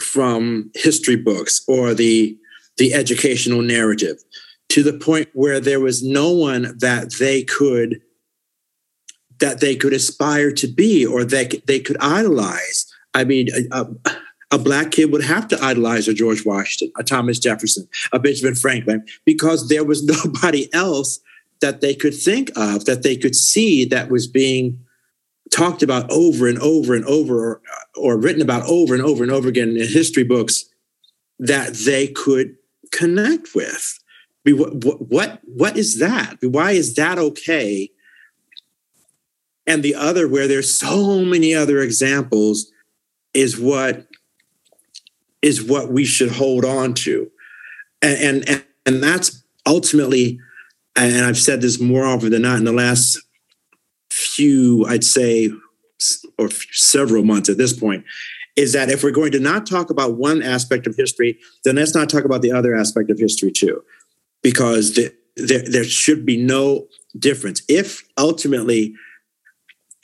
from history books or the the educational narrative, to the point where there was no one that they could that they could aspire to be or that they could idolize. I mean, a, a black kid would have to idolize a George Washington, a Thomas Jefferson, a Benjamin Franklin, because there was nobody else that they could think of, that they could see that was being talked about over and over and over or, or written about over and over and over again in history books that they could connect with. What, what what is that? Why is that okay? And the other, where there's so many other examples, is what is what we should hold on to, and and and that's ultimately. And I've said this more often than not in the last few, I'd say, or several months at this point, is that if we're going to not talk about one aspect of history, then let's not talk about the other aspect of history too. Because the, there, there should be no difference. If ultimately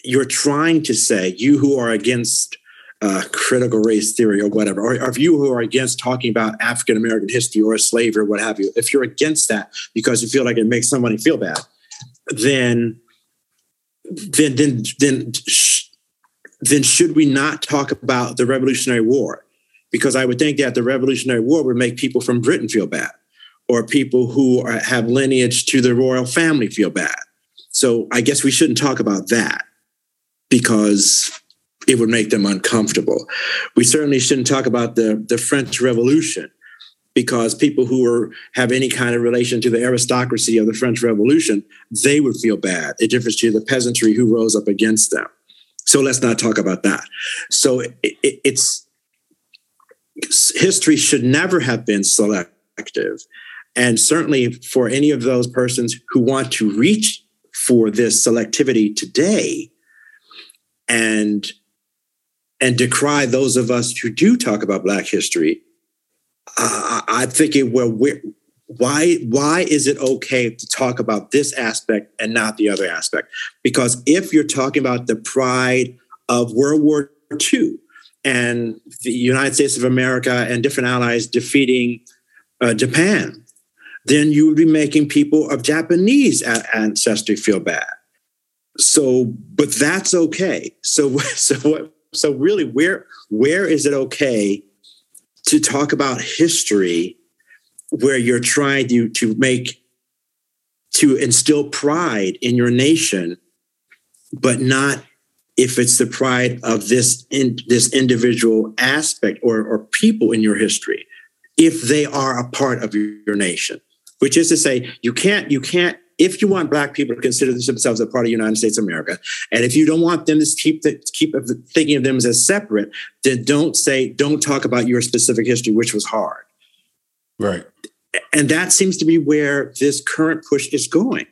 you're trying to say, you who are against uh, critical race theory or whatever, or, or if you who are against talking about African-American history or slavery or what have you, if you're against that because you feel like it makes somebody feel bad, then then then then, sh- then should we not talk about the Revolutionary War? Because I would think that the Revolutionary War would make people from Britain feel bad, or people who are, have lineage to the royal family feel bad. So I guess we shouldn't talk about that because it would make them uncomfortable. We certainly shouldn't talk about the, the French Revolution, because people who were, have any kind of relation to the aristocracy of the French Revolution, they would feel bad, in difference to the peasantry who rose up against them. So let's not talk about that. So it, it, it's history should never have been selective. And certainly for any of those persons who want to reach for this selectivity today and, and decry those of us who do talk about Black history, Uh, I think it well, why why is it okay to talk about this aspect and not the other aspect? Because if you're talking about the pride of World War Two and the United States of America and different allies defeating uh, Japan, then you would be making people of Japanese ancestry feel bad. So, but that's okay. So, so, so really, where where is it okay to talk about history where you're trying to, to make, to instill pride in your nation, but not if it's the pride of this in, this individual aspect or, or people in your history, if they are a part of your nation, which is to say, you can't, you can't, if you want Black people to consider themselves a part of the United States of America, and if you don't want them to keep the, keep thinking of them as separate, then don't say, don't talk about your specific history, which was hard. Right. And that seems to be where this current push is going.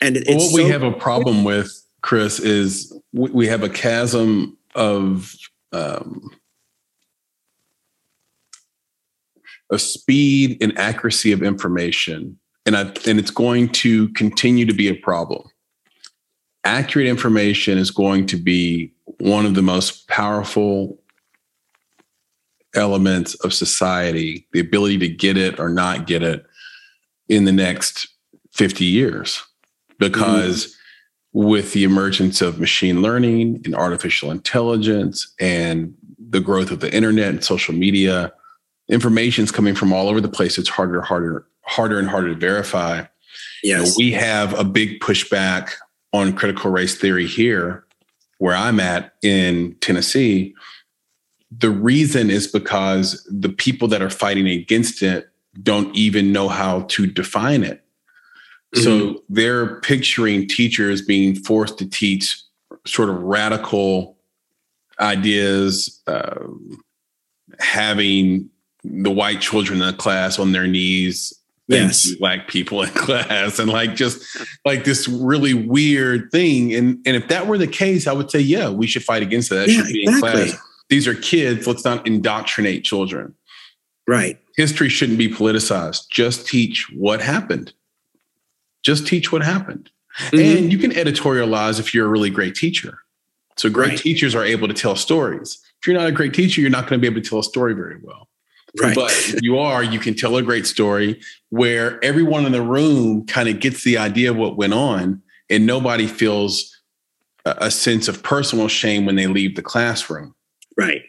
And it's what so- we have a problem with, Chris, is we have a chasm of um, of speed and accuracy of information. And I, and it's going to continue to be a problem. Accurate information is going to be one of the most powerful elements of society, the ability to get it or not get it in the next fifty years. Because mm-hmm. with the emergence of machine learning and artificial intelligence and the growth of the internet and social media, information's coming from all over the place. It's harder, harder, harder and harder to verify. Yes. You know, we have a big pushback on critical race theory here where I'm at in Tennessee. The reason is because the people that are fighting against it don't even know how to define it. Mm-hmm. So they're picturing teachers being forced to teach sort of radical ideas, uh, having the white children in the class on their knees, yes, Black people in class, and like just like this really weird thing. And and if that were the case, I would say, yeah, we should fight against that. That yeah, should be exactly. in class. These are kids. Let's not indoctrinate children. Right. History shouldn't be politicized. Just teach what happened. Just teach what happened. Mm-hmm. And you can editorialize if you're a really great teacher. So great right. teachers are able to tell stories. If you're not a great teacher, you're not going to be able to tell a story very well. Right. But if you are, you can tell a great story where everyone in the room kind of gets the idea of what went on, and nobody feels a, a sense of personal shame when they leave the classroom. Right.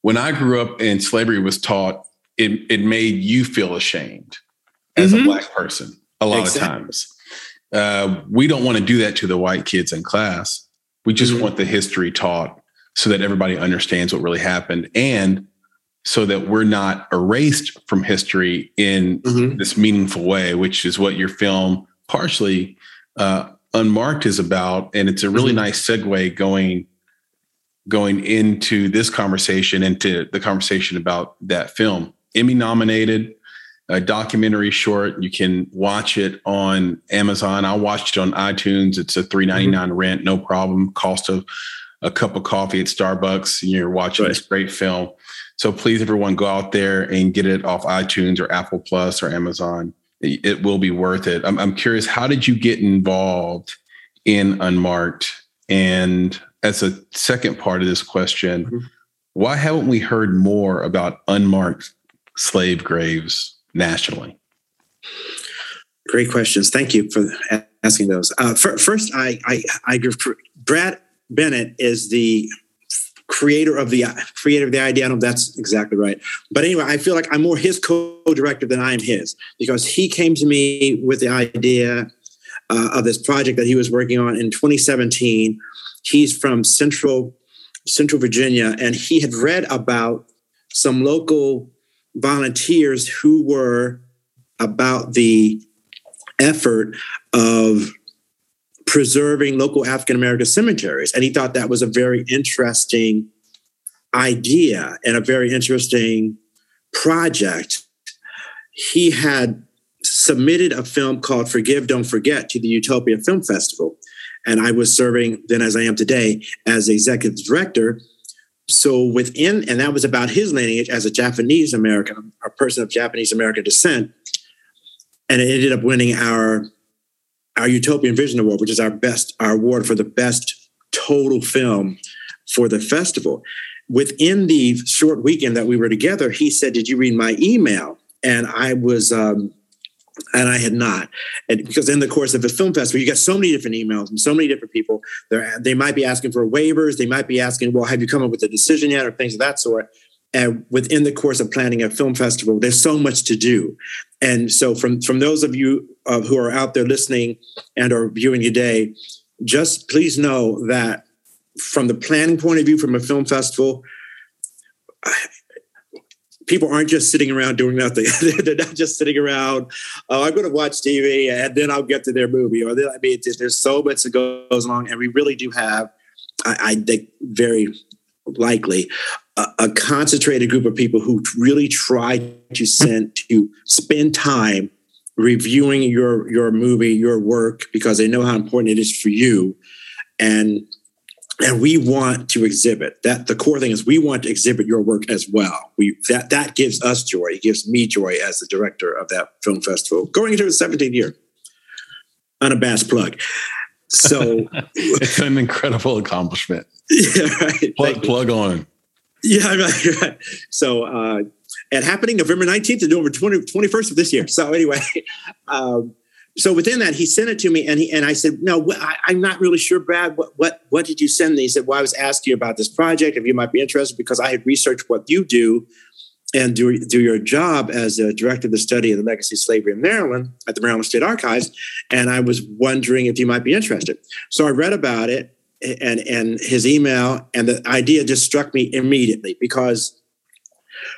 When I grew up and slavery was taught, it, it made you feel ashamed as mm-hmm. a Black person a lot exactly. of times. Uh, we don't want to do that to the white kids in class. We just mm-hmm. want the history taught so that everybody understands what really happened, and so that we're not erased from history in mm-hmm. this meaningful way, which is what your film partially uh, Unmarked is about. And it's a really mm-hmm. nice segue going going into this conversation, into the conversation about that film. Emmy nominated, a documentary short. You can watch it on Amazon. I watched it on iTunes. It's a three dollars and ninety-nine cents mm-hmm. rent, no problem. Cost of a cup of coffee at Starbucks. And you're watching right. this great film. So please, everyone, go out there and get it off iTunes or Apple Plus or Amazon. It, it will be worth it. I'm, I'm curious, how did you get involved in Unmarked? And as a second part of this question, mm-hmm. why haven't we heard more about unmarked slave graves nationally? Great questions. Thank you for asking those. Uh, for, first, I, I, I Brad Bennett is the creator of the creator of the idea. I don't know if that's exactly right. But anyway, I feel like I'm more his co-director than I am his, because he came to me with the idea uh, of this project that he was working on in twenty seventeen. He's from Central Central Virginia, and he had read about some local volunteers who were about the effort of preserving local African-American cemeteries. And he thought that was a very interesting idea and a very interesting project. He had submitted a film called Forgive, Don't Forget to the Utopia Film Festival. And I was serving then, as I am today, as executive director. So within, and that was about his lineage as a Japanese American, a person of Japanese American descent. And it ended up winning our, our Utopian Vision Award, which is our best, our award for the best total film for the festival. Within the short weekend that we were together, he said, "Did you read my email?" And I was, um, and I had not. And because in the course of a film festival, you get so many different emails from so many different people. They're, they might be asking for waivers. They might be asking, well, have you come up with a decision yet? Or things of that sort. And within the course of planning a film festival, there's so much to do. And so from, from those of you uh, who are out there listening and are viewing today, just please know that from the planning point of view, from a film festival, I, people aren't just sitting around doing nothing. They're not just sitting around, oh, I'm going to watch T V and then I'll get to their movie. Or then, I mean, there's so much that goes along. And we really do have, I, I think very likely, a, a concentrated group of people who really try to send, to spend time reviewing your, your movie, your work, because they know how important it is for you. And, and we want to exhibit that. The core thing is we want to exhibit your work as well. We that that gives us joy. It gives me joy as the director of that film festival, going into its seventeenth year. Unabashed plug. So it's an incredible accomplishment. Yeah, right. Plug, plug on. Yeah, right. right. So uh, and happening November nineteenth to November twenty, twenty-first of this year. So anyway. Um, So within that, he sent it to me, and he, and I said, no, wh- I, I'm not really sure, Brad, what, what what did you send me? He said, well, I was asking you about this project, if you might be interested, because I had researched what you do and do, do your job as a director of the study of the legacy of slavery in Maryland at the Maryland State Archives, and I was wondering if you might be interested. So I read about it and, and his email, and the idea just struck me immediately, because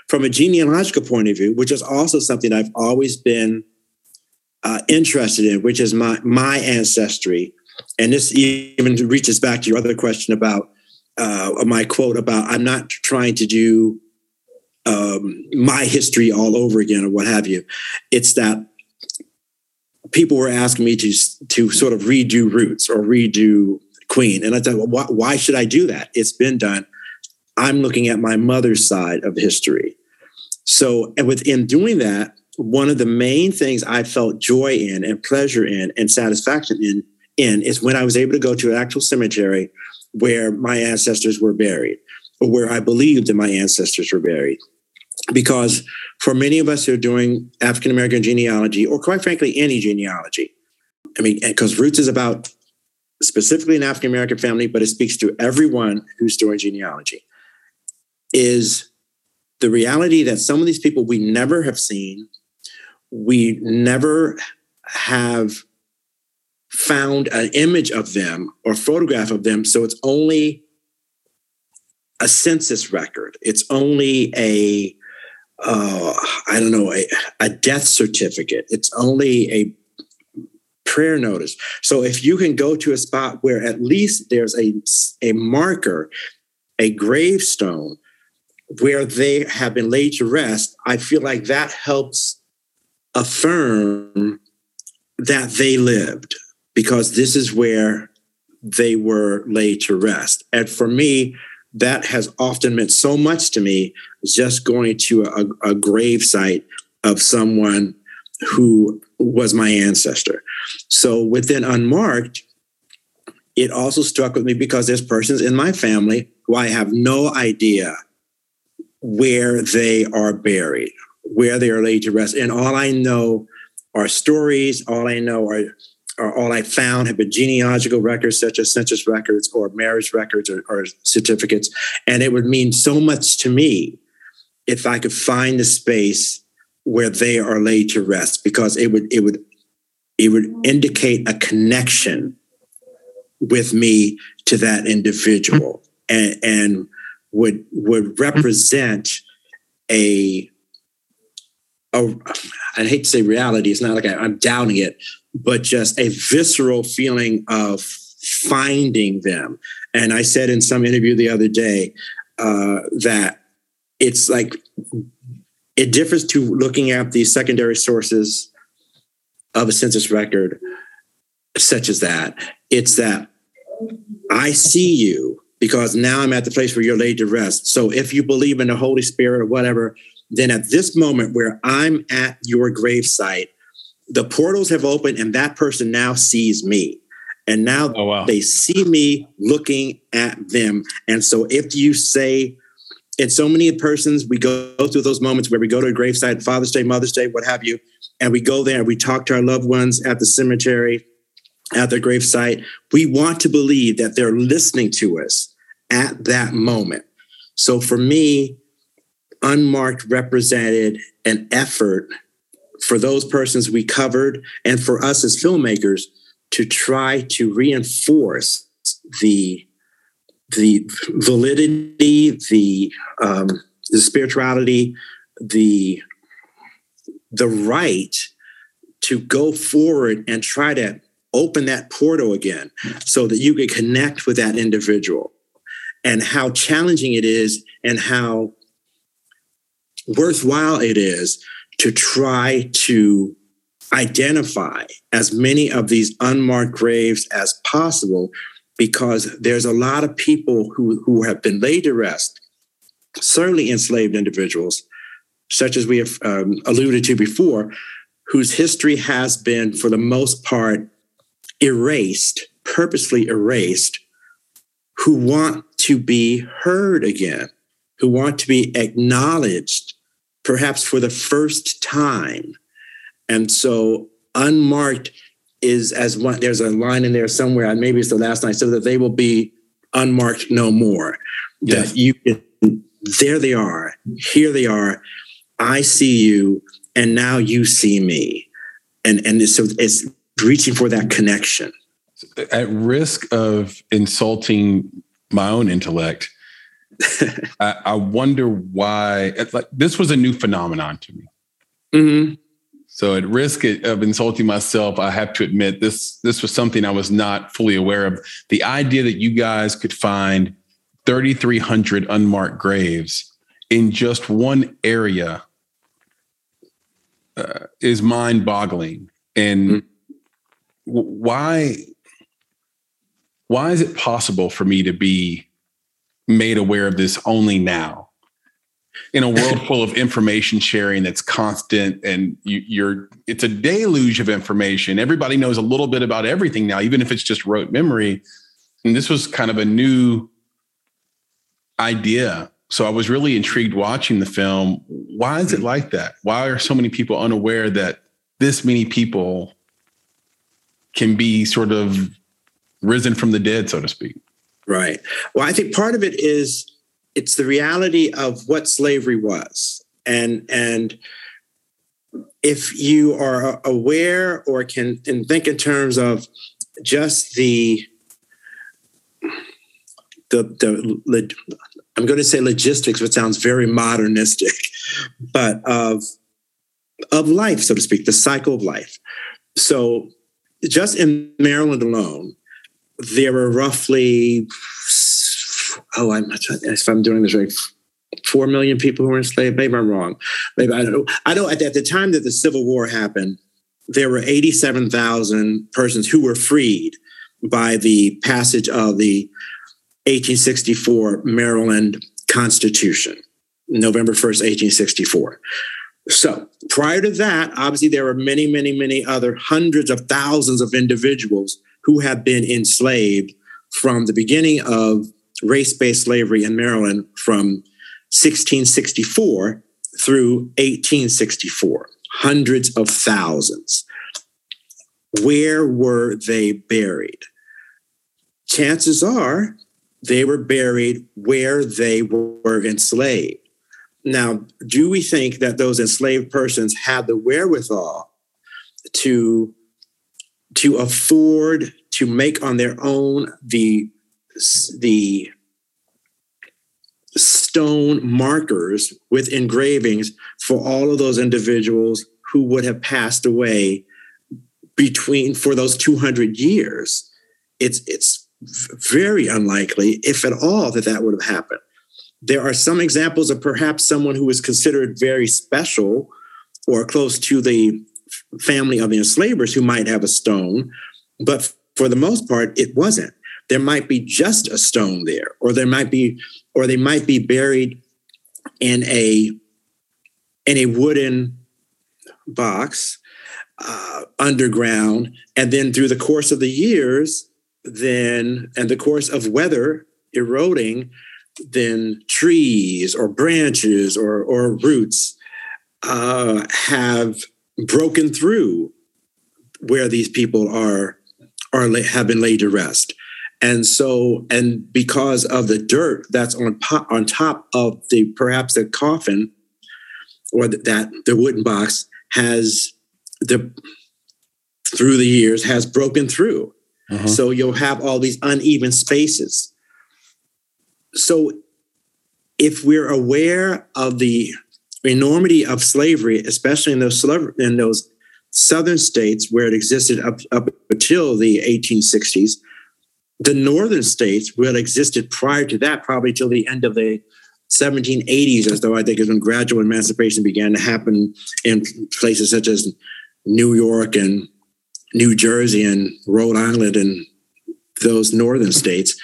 from a genealogical point of view, which is also something I've always been Uh, interested in, which is my my ancestry, and this even reaches back to your other question about uh, my quote about I'm not trying to do um, my history all over again or what have you. It's that people were asking me to to sort of redo Roots or redo Queen, and I thought, well, why, why should I do that? It's been done. I'm looking at my mother's side of history. So, and within doing that, one of the main things I felt joy in and pleasure in and satisfaction in, in is when I was able to go to an actual cemetery where my ancestors were buried, or where I believed that my ancestors were buried. Because for many of us who are doing African-American genealogy, or quite frankly, any genealogy, I mean, because Roots is about specifically an African-American family, but it speaks to everyone who's doing genealogy, is the reality that some of these people we never have seen, we never have found an image of them or photograph of them. So it's only a census record. It's only a, uh, I don't know, a, a death certificate. It's only a prayer notice. So if you can go to a spot where at least there's a, a marker, a gravestone where they have been laid to rest, I feel like that helps affirm that they lived, because this is where they were laid to rest. And for me, that has often meant so much to me, just going to a, a grave site of someone who was my ancestor. So within Unmarked, it also struck with me because there's persons in my family who I have no idea where they are buried, where they are laid to rest. And all I know are stories. All I know are, are all I found have been genealogical records, such as census records or marriage records or, or certificates. And it would mean so much to me if I could find the space where they are laid to rest, because it would, it would, it would indicate a connection with me to that individual. and, and would would represent a, a, I hate to say reality, it's not like I, I'm doubting it, but just a visceral feeling of finding them. And I said in some interview the other day uh, that it's like, it differs to looking at the secondary sources of a census record such as that. It's that I see you because now I'm at the place where you're laid to rest. So if you believe in the Holy Spirit or whatever, then at this moment where I'm at your gravesite, the portals have opened and that person now sees me. And now oh, wow. they see me looking at them. And so if you say, and so many persons, we go through those moments where we go to a gravesite, Father's Day, Mother's Day, what have you, and we go there and we talk to our loved ones at the cemetery, at their gravesite. We want to believe that they're listening to us at that moment. So for me, Unmarked represented an effort for those persons we covered and for us as filmmakers to try to reinforce the the validity, the um, the spirituality, the the right to go forward and try to open that portal again, so that you can connect with that individual, and how challenging it is, and how worthwhile it is to try to identify as many of these unmarked graves as possible, because there's a lot of people who, who have been laid to rest, certainly enslaved individuals, such as we have um, alluded to before, whose history has been, for the most part, erased, purposely erased, who want to be heard again, who want to be acknowledged, perhaps for the first time. And so Unmarked is as one, there's a line in there somewhere, and maybe it's the last line, so that they will be unmarked no more. Yes. That you can, there they are, here they are, I see you, and now you see me. And and so it's, it's reaching for that connection. At risk of insulting my own intellect, I, I wonder why, it's like, this was a new phenomenon to me. Mm-hmm. So at risk of insulting myself, I have to admit this, this was something I was not fully aware of. The idea that you guys could find thirty-three hundred unmarked graves in just one area uh, is mind-boggling. And mm-hmm. why, why is it possible for me to be made aware of this only now? In a world full of information sharing that's constant, and you, you're, it's a deluge of information. Everybody knows a little bit about everything now, even if it's just rote memory. And this was kind of a new idea. So I was really intrigued watching the film. Why is it like that? Why are so many people unaware that this many people can be sort of risen from the dead, so to speak? Right. Well, I think part of it is, it's the reality of what slavery was. And, and if you are aware or can and think in terms of just the, the, the, I'm going to say logistics, which sounds very modernistic, but of, of life, so to speak, the cycle of life. So just in Maryland alone, there were roughly Oh, I'm not trying, if I'm doing this right, four million people who were enslaved. Maybe I'm wrong. Maybe I don't know. I know at the time that the Civil War happened, there were eighty-seven thousand persons who were freed by the passage of the eighteen sixty-four Maryland Constitution, November first, eighteen sixty-four. So prior to that, obviously, there were many, many, many other hundreds of thousands of individuals who had been enslaved from the beginning of race-based slavery in Maryland from sixteen sixty-four through eighteen sixty-four, hundreds of thousands. Where were they buried? Chances are they were buried where they were enslaved. Now, do we think that those enslaved persons had the wherewithal to, to afford to make on their own the the stone markers with engravings for all of those individuals who would have passed away between for those two hundred years. It's it's very unlikely, if at all, that that would have happened. There are some examples of perhaps someone who is considered very special or close to the family of the enslavers who might have a stone, but for the most part, it wasn't. There might be just a stone there, or there might be, or they might be buried in a in a wooden box uh, underground, and then through the course of the years, then and the course of weather eroding, then trees or branches or or roots uh, have broken through where these people are are have been laid to rest. And so, and because of the dirt that's on po- on top of the perhaps the coffin or the, that the wooden box has the through the years has broken through. Uh-huh. So you'll have all these uneven spaces. So if we're aware of the enormity of slavery, especially in those in those southern states where it existed up, up until the eighteen sixties. The northern states will existed prior to that, probably till the end of the seventeen eighties, as though I think is when gradual emancipation began to happen in places such as New York and New Jersey and Rhode Island and those northern states.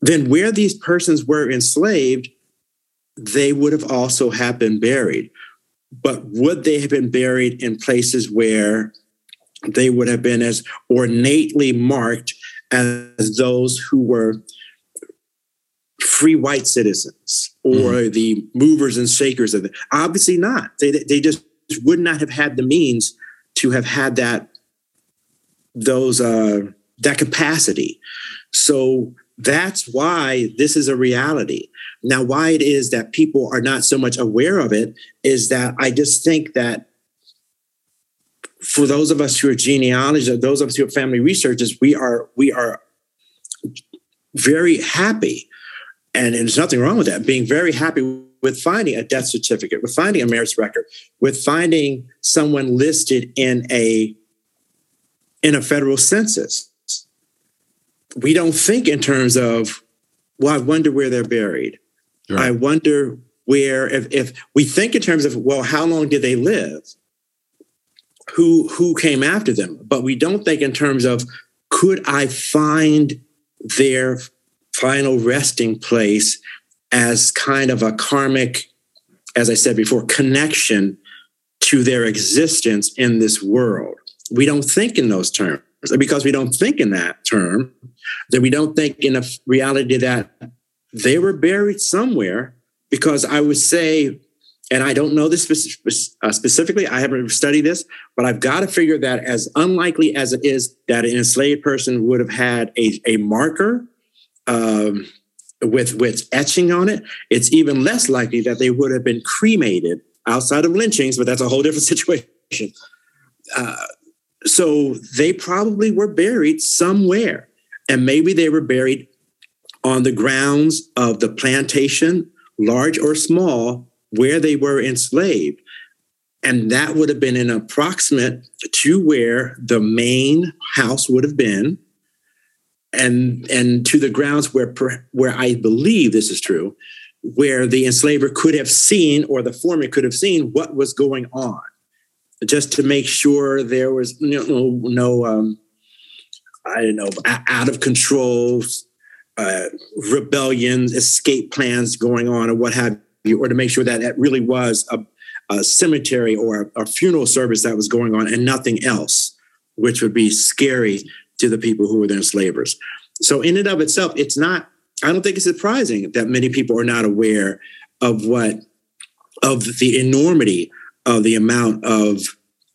Then where these persons were enslaved, they would have also have been buried. But would they have been buried in places where they would have been as ornately marked as those who were free white citizens or mm-hmm. the movers and shakers of it? Obviously not. They they just would not have had the means to have had that those uh, that capacity. So that's why this is a reality. Now, why it is that people are not so much aware of it is that I just think that for those of us who are genealogists, those of us who are family researchers, we are we are very happy, and there's nothing wrong with that, being very happy with finding a death certificate, with finding a marriage record, with finding someone listed in a in a federal census. We don't think in terms of, well, I wonder where they're buried. Right. I wonder where, if, if we think in terms of, well, how long did they live? Who who came after them? But we don't think in terms of, could I find their final resting place as kind of a karmic, as I said before, connection to their existence in this world? We don't think in those terms. Because we don't think in that term, that we don't think in a reality that they were buried somewhere, because I would say, and I don't know this specifically, I haven't studied this, but I've got to figure that as unlikely as it is that an enslaved person would have had a, a marker um, with, with etching on it, it's even less likely that they would have been cremated outside of lynchings, but that's a whole different situation. Uh, so they probably were buried somewhere, and maybe they were buried on the grounds of the plantation, large or small, where they were enslaved. And that would have been an approximate to where the main house would have been, and and to the grounds where, where I believe this is true, where the enslaver could have seen, or the foreman could have seen, what was going on, just to make sure there was no, no um, I don't know, out of control uh, rebellions, escape plans going on, or what have you. Or to make sure that it really was a, a cemetery or a, a funeral service that was going on and nothing else, which would be scary to the people who were their enslavers. So in and of itself, it's not, I don't think it's surprising that many people are not aware of what, of the enormity of the amount of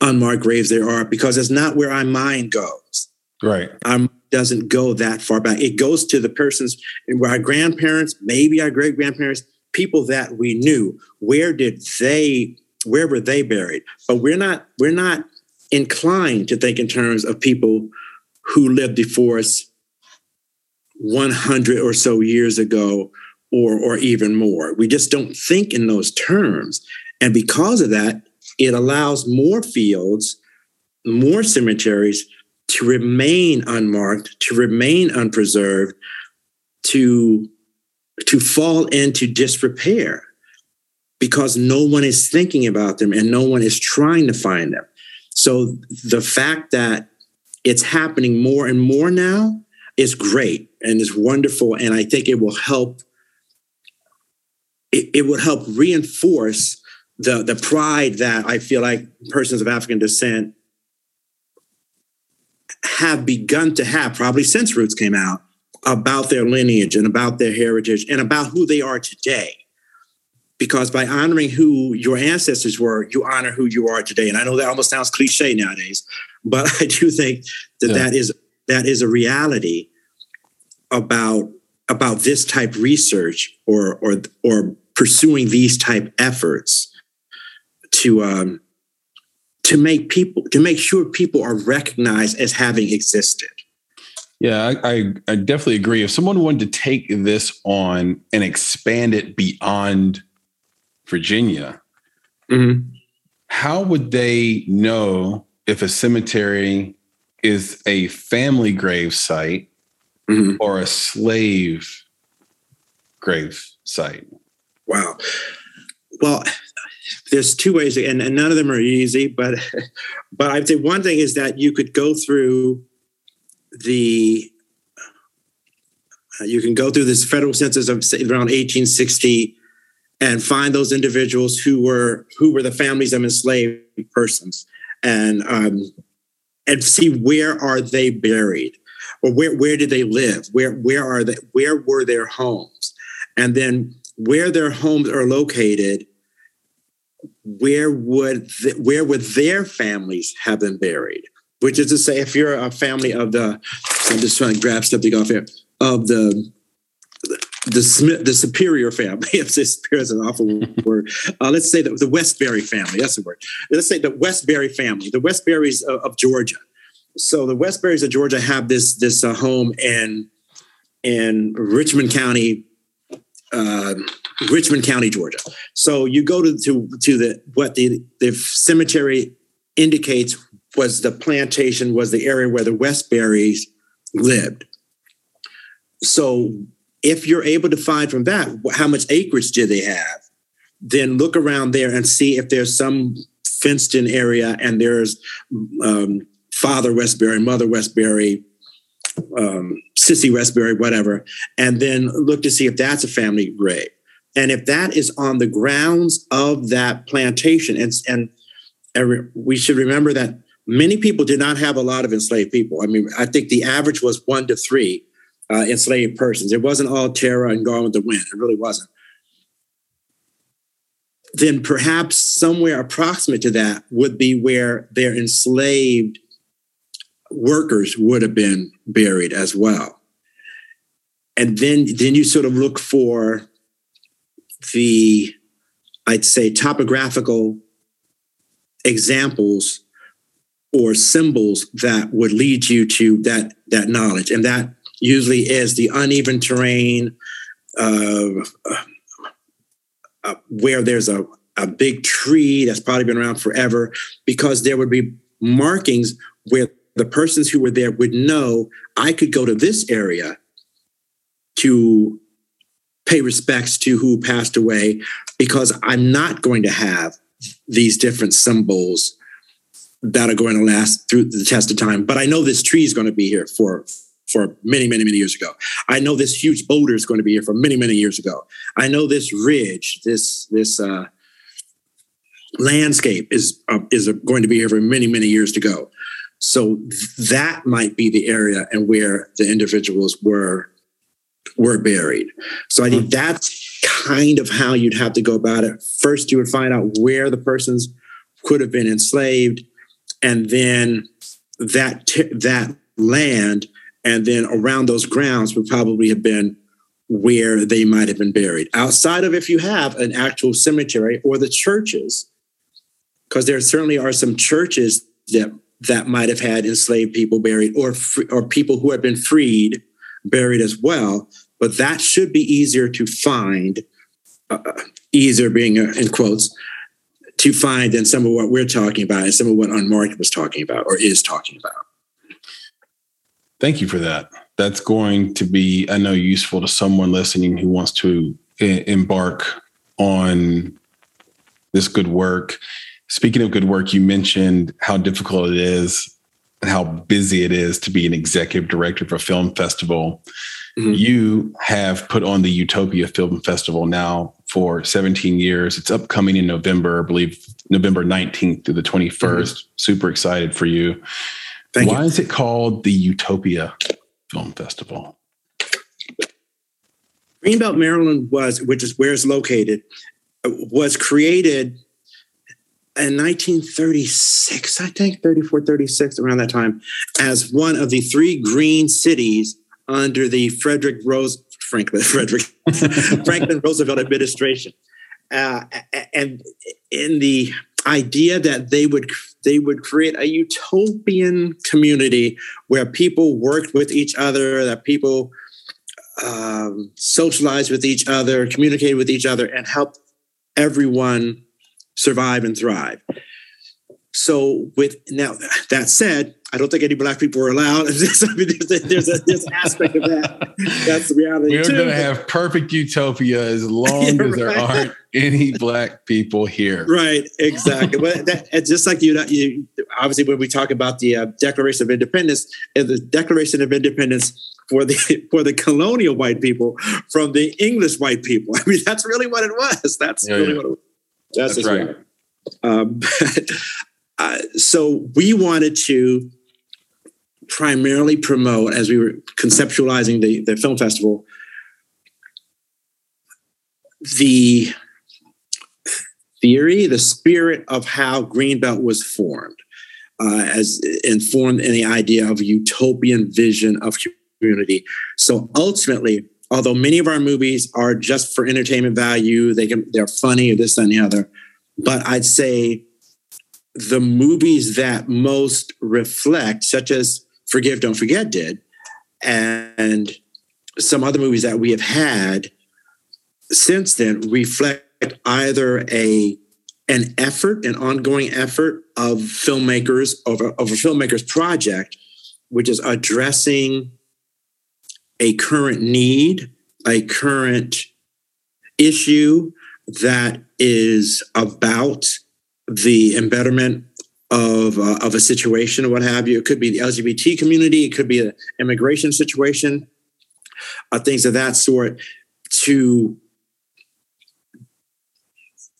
unmarked graves there are, because it's not where our mind goes. Right. Our doesn't go that far back. It goes to the persons, where our grandparents, maybe our great-grandparents, people that we knew, where did they, where were they buried? But we're not, we're not inclined to think in terms of people who lived before us one hundred or so years ago, or or even more. We just don't think in those terms. And because of that, it allows more fields, more cemeteries to remain unmarked, to remain unpreserved, to, to fall into disrepair because no one is thinking about them and no one is trying to find them. So the fact that it's happening more and more now is great and is wonderful. And I think it will help, it, it will help reinforce the, the pride that I feel like persons of African descent have begun to have, probably since Roots came out, about their lineage and about their heritage and about who they are today. Because by honoring who your ancestors were, you honor who you are today. And I know that almost sounds cliche nowadays, but I do think that yeah. that is that is a reality about about this type of research or or or pursuing these type efforts to um, to make people to make sure people are recognized as having existed. Yeah, I, I, I definitely agree. If someone wanted to take this on and expand it beyond Virginia, mm-hmm. how would they know if a cemetery is a family grave site mm-hmm. or a slave grave site? Wow. Well, there's two ways, and, and none of them are easy, but but I'd say one thing is that you could go through the uh, you can go through this federal census of around eighteen sixty and find those individuals who were who were the families of enslaved persons, and um, and see where are they buried, or where where did they live, where where are they, where were their homes, and then where their homes are located, where would th- where would their families have been buried? Which is to say, if you're a family of the, I'm just trying to grab something off here, of the the Smith, the Superior family, if this is an awful word, uh, let's say the, the Westbury family, that's the word. Let's say the Westbury family, the Westburys of, of Georgia. So the Westburys of Georgia have this this uh, home in in Richmond County, uh, Richmond County, Georgia. So you go to to, to the what the, the cemetery indicates. Was the plantation, was the area where the Westburys lived. So if you're able to find from that, how much acreage did they have, then look around there and see if there's some fenced-in area and there's um, Father Westbury, Mother Westbury, um, Sissy Westbury, whatever, and then look to see if that's a family grave. And if that is on the grounds of that plantation, and, and, and we should remember that many people did not have a lot of enslaved people. I mean, I think the average was one to three uh, enslaved persons. It wasn't all terror and Gone with the Wind. It really wasn't. Then perhaps somewhere approximate to that would be where their enslaved workers would have been buried as well. And then, then you sort of look for the, I'd say, topographical examples or symbols that would lead you to that that knowledge. And that usually is the uneven terrain uh, uh, where there's a, a big tree that's probably been around forever, because there would be markings where the persons who were there would know, I could go to this area to pay respects to who passed away, because I'm not going to have these different symbols that are going to last through the test of time. But I know this tree is going to be here for, for many, many, many years ago. I know this huge boulder is going to be here for many, many years ago. I know this ridge, this this uh, landscape is uh, is going to be here for many, many years to go. So that might be the area and where the individuals were were buried. So I think that's kind of how you'd have to go about it. First, you would find out where the persons could have been enslaved, and then that t- that land, and then around those grounds would probably have been where they might have been buried. Outside of if you have an actual cemetery or the churches, because there certainly are some churches that that might have had enslaved people buried, or fr- or people who have been freed buried as well. but that should be easier to find, uh, easier being in quotes, to find than some of what we're talking about and some of what Unmarked was talking about or is talking about. Thank you for that. That's going to be, I know, useful to someone listening who wants to e- embark on this good work. Speaking of good work, you mentioned how difficult it is and how busy it is to be an executive director for a film festival. Mm-hmm. You have put on the Utopia Film Festival now for seventeen years. It's upcoming in November, I believe, November nineteenth through the twenty-first. Mm-hmm. Super excited for you. Thank Why you. Is it called the Utopia Film Festival? Greenbelt, Maryland was, which is where it's located, was created in nineteen thirty-six, I think, thirty-four, thirty-six, around that time, as one of the three green cities under the Frederick Rose Franklin Frederick Franklin Roosevelt administration, uh, and in the idea that they would they would create a utopian community where people worked with each other, that people um, socialized with each other, communicated with each other, and helped everyone survive and thrive. So with now that said, I don't think any black people are allowed. I mean, there's, a, there's, a, there's an aspect of that. That's the reality. We're going to have perfect utopia as long yeah, as right. there aren't any black people here. Right, exactly. But that, it's just like you, you, obviously, when we talk about the uh, Declaration of Independence, and the Declaration of Independence for the for the colonial white people from the English white people. I mean, that's really what it was. That's yeah, really yeah. what it was. That's, that's right. Um, but, uh, so we wanted to primarily promote, as we were conceptualizing the, the film festival, the theory, the spirit of how Greenbelt was formed, uh, as informed in the idea of a utopian vision of community. So ultimately, although many of our movies are just for entertainment value, they can, they're funny or this and the other, but I'd say the movies that most reflect, such as Forgive, Don't Forget did, and some other movies that we have had since then, reflect either a an effort, an ongoing effort of filmmakers, of a, of a filmmaker's project, which is addressing a current need, a current issue that is about the embitterment of uh, of a situation or what have you. It could be the L G B T community. It could be an immigration situation, uh, things of that sort, to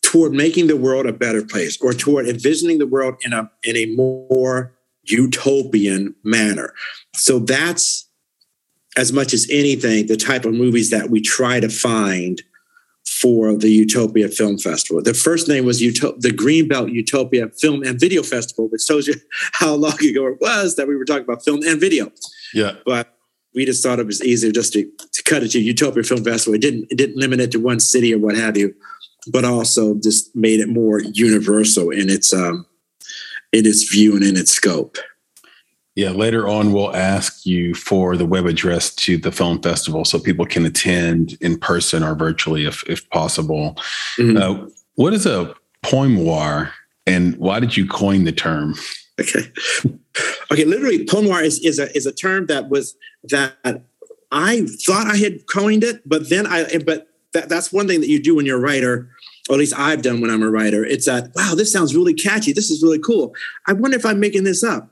toward making the world a better place or toward envisioning the world in a in a more utopian manner. So that's, as much as anything, the type of movies that we try to find for the Utopia Film Festival. The first name was Uto- the Greenbelt Utopia Film and Video Festival, which tells you how long ago it was that we were talking about film and video. Yeah. But we just thought it was easier just to, to cut it to Utopia Film Festival. It didn't, it didn't limit it to one city or what have you, but also just made it more universal in its, um, in its view and in its scope. Yeah, later on, we'll ask you for the web address to the film festival so people can attend in person or virtually if if possible. Mm-hmm. Uh, what is a poimoir, and why did you coin the term? Okay, okay. Literally, poimoir is, is a is a term that was that I thought I had coined it, but then I but that, that's one thing that you do when you're a writer. Or at least I've done when I'm a writer. It's that, wow, this sounds really catchy. This is really cool. I wonder if I'm making this up.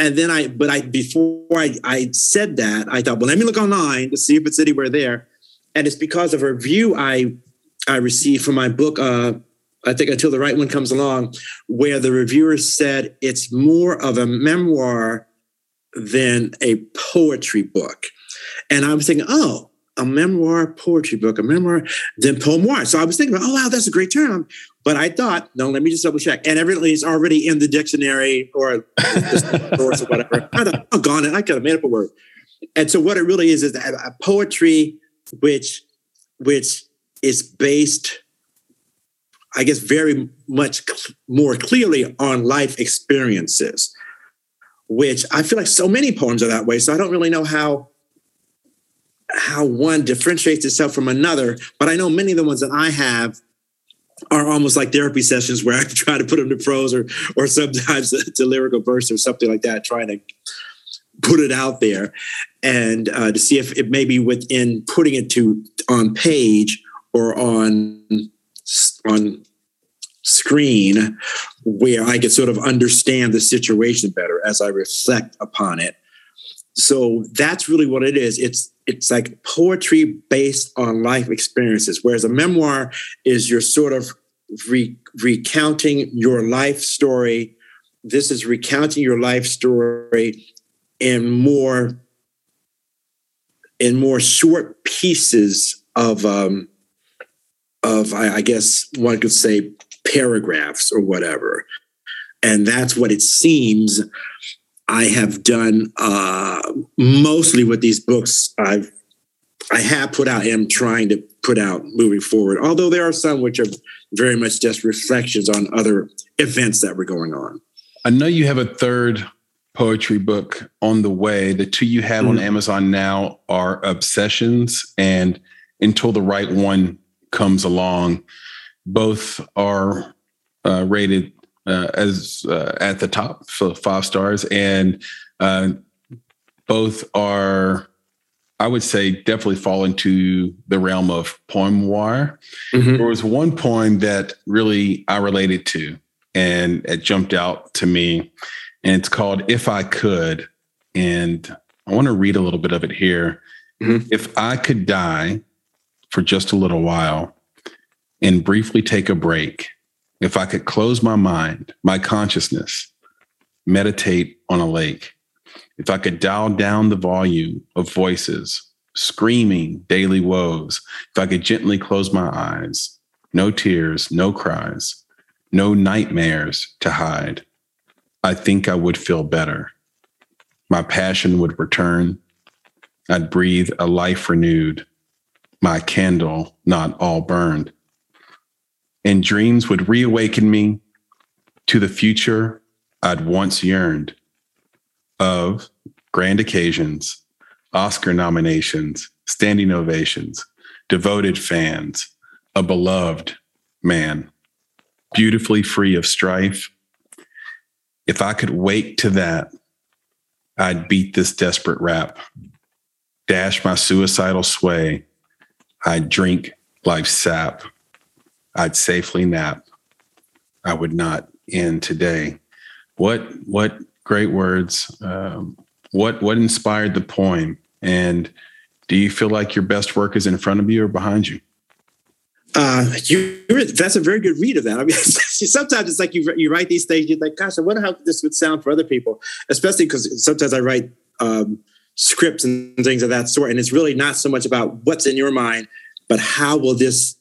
And then I, but I, before I, I said that, I thought, well, let me look online to see if it's anywhere there. And it's because of a review I, I received from my book, uh, I think Until the Right One Comes Along, where the reviewer said it's more of a memoir than a poetry book. And I was thinking, oh, a memoir, poetry book, a memoir, then poimoir. So I was thinking, oh, wow, that's a great term. But I thought, no, let me just double check. And evidently it's already in the dictionary or the source or whatever. I thought, oh, gone it. I could have made up a word. And so what it really is is a poetry which, which is based, I guess, very much more clearly on life experiences, which I feel like so many poems are that way. So I don't really know how how one differentiates itself from another. But I know many of the ones that I have are almost like therapy sessions where I try to put them to prose or or sometimes to lyrical verse or something like that, trying to put it out there and uh, to see if it may be within putting it to on page or on on screen where I could sort of understand the situation better as I reflect upon it. So that's really what it is. It's it's like poetry based on life experiences, whereas a memoir is you're sort of re- recounting your life story. This is recounting your life story in more in more short pieces of um, of I, I guess one could say paragraphs or whatever, and that's what it seems I have done uh, mostly with these books I've I have put out and am trying to put out moving forward, although there are some which are very much just reflections on other events that were going on. I know you have a third poetry book on the way. The two you have mm-hmm. on Amazon now are Obsessions and Until the Right One Comes Along. Both are uh, rated Uh, as uh, at the top, so five stars, and uh, both are, I would say, definitely fall into the realm of poemoir. Mm-hmm. There was one poem that really I related to, and it jumped out to me, and it's called "If I Could," and I want to read a little bit of it here. Mm-hmm. If I could die for just a little while and briefly take a break. If I could close my mind, my consciousness, meditate on a lake. If I could dial down the volume of voices, screaming daily woes. If I could gently close my eyes, no tears, no cries, no nightmares to hide. I think I would feel better. My passion would return. I'd breathe a life renewed, my candle not all burned. And dreams would reawaken me to the future I'd once yearned of grand occasions, Oscar nominations, standing ovations, devoted fans, a beloved man, beautifully free of strife. If I could wake to that, I'd beat this desperate rap, dash my suicidal sway. I'd drink life's sap. I'd safely nap. I would not end today. What what great words. Um, what what inspired the poem? And do you feel like your best work is in front of you or behind you? Uh, you that's a very good read of that. I mean, sometimes it's like you you write these things, you're like, gosh, I wonder how this would sound for other people, especially because sometimes I write um, scripts and things of that sort. And it's really not so much about what's in your mind, but how will this,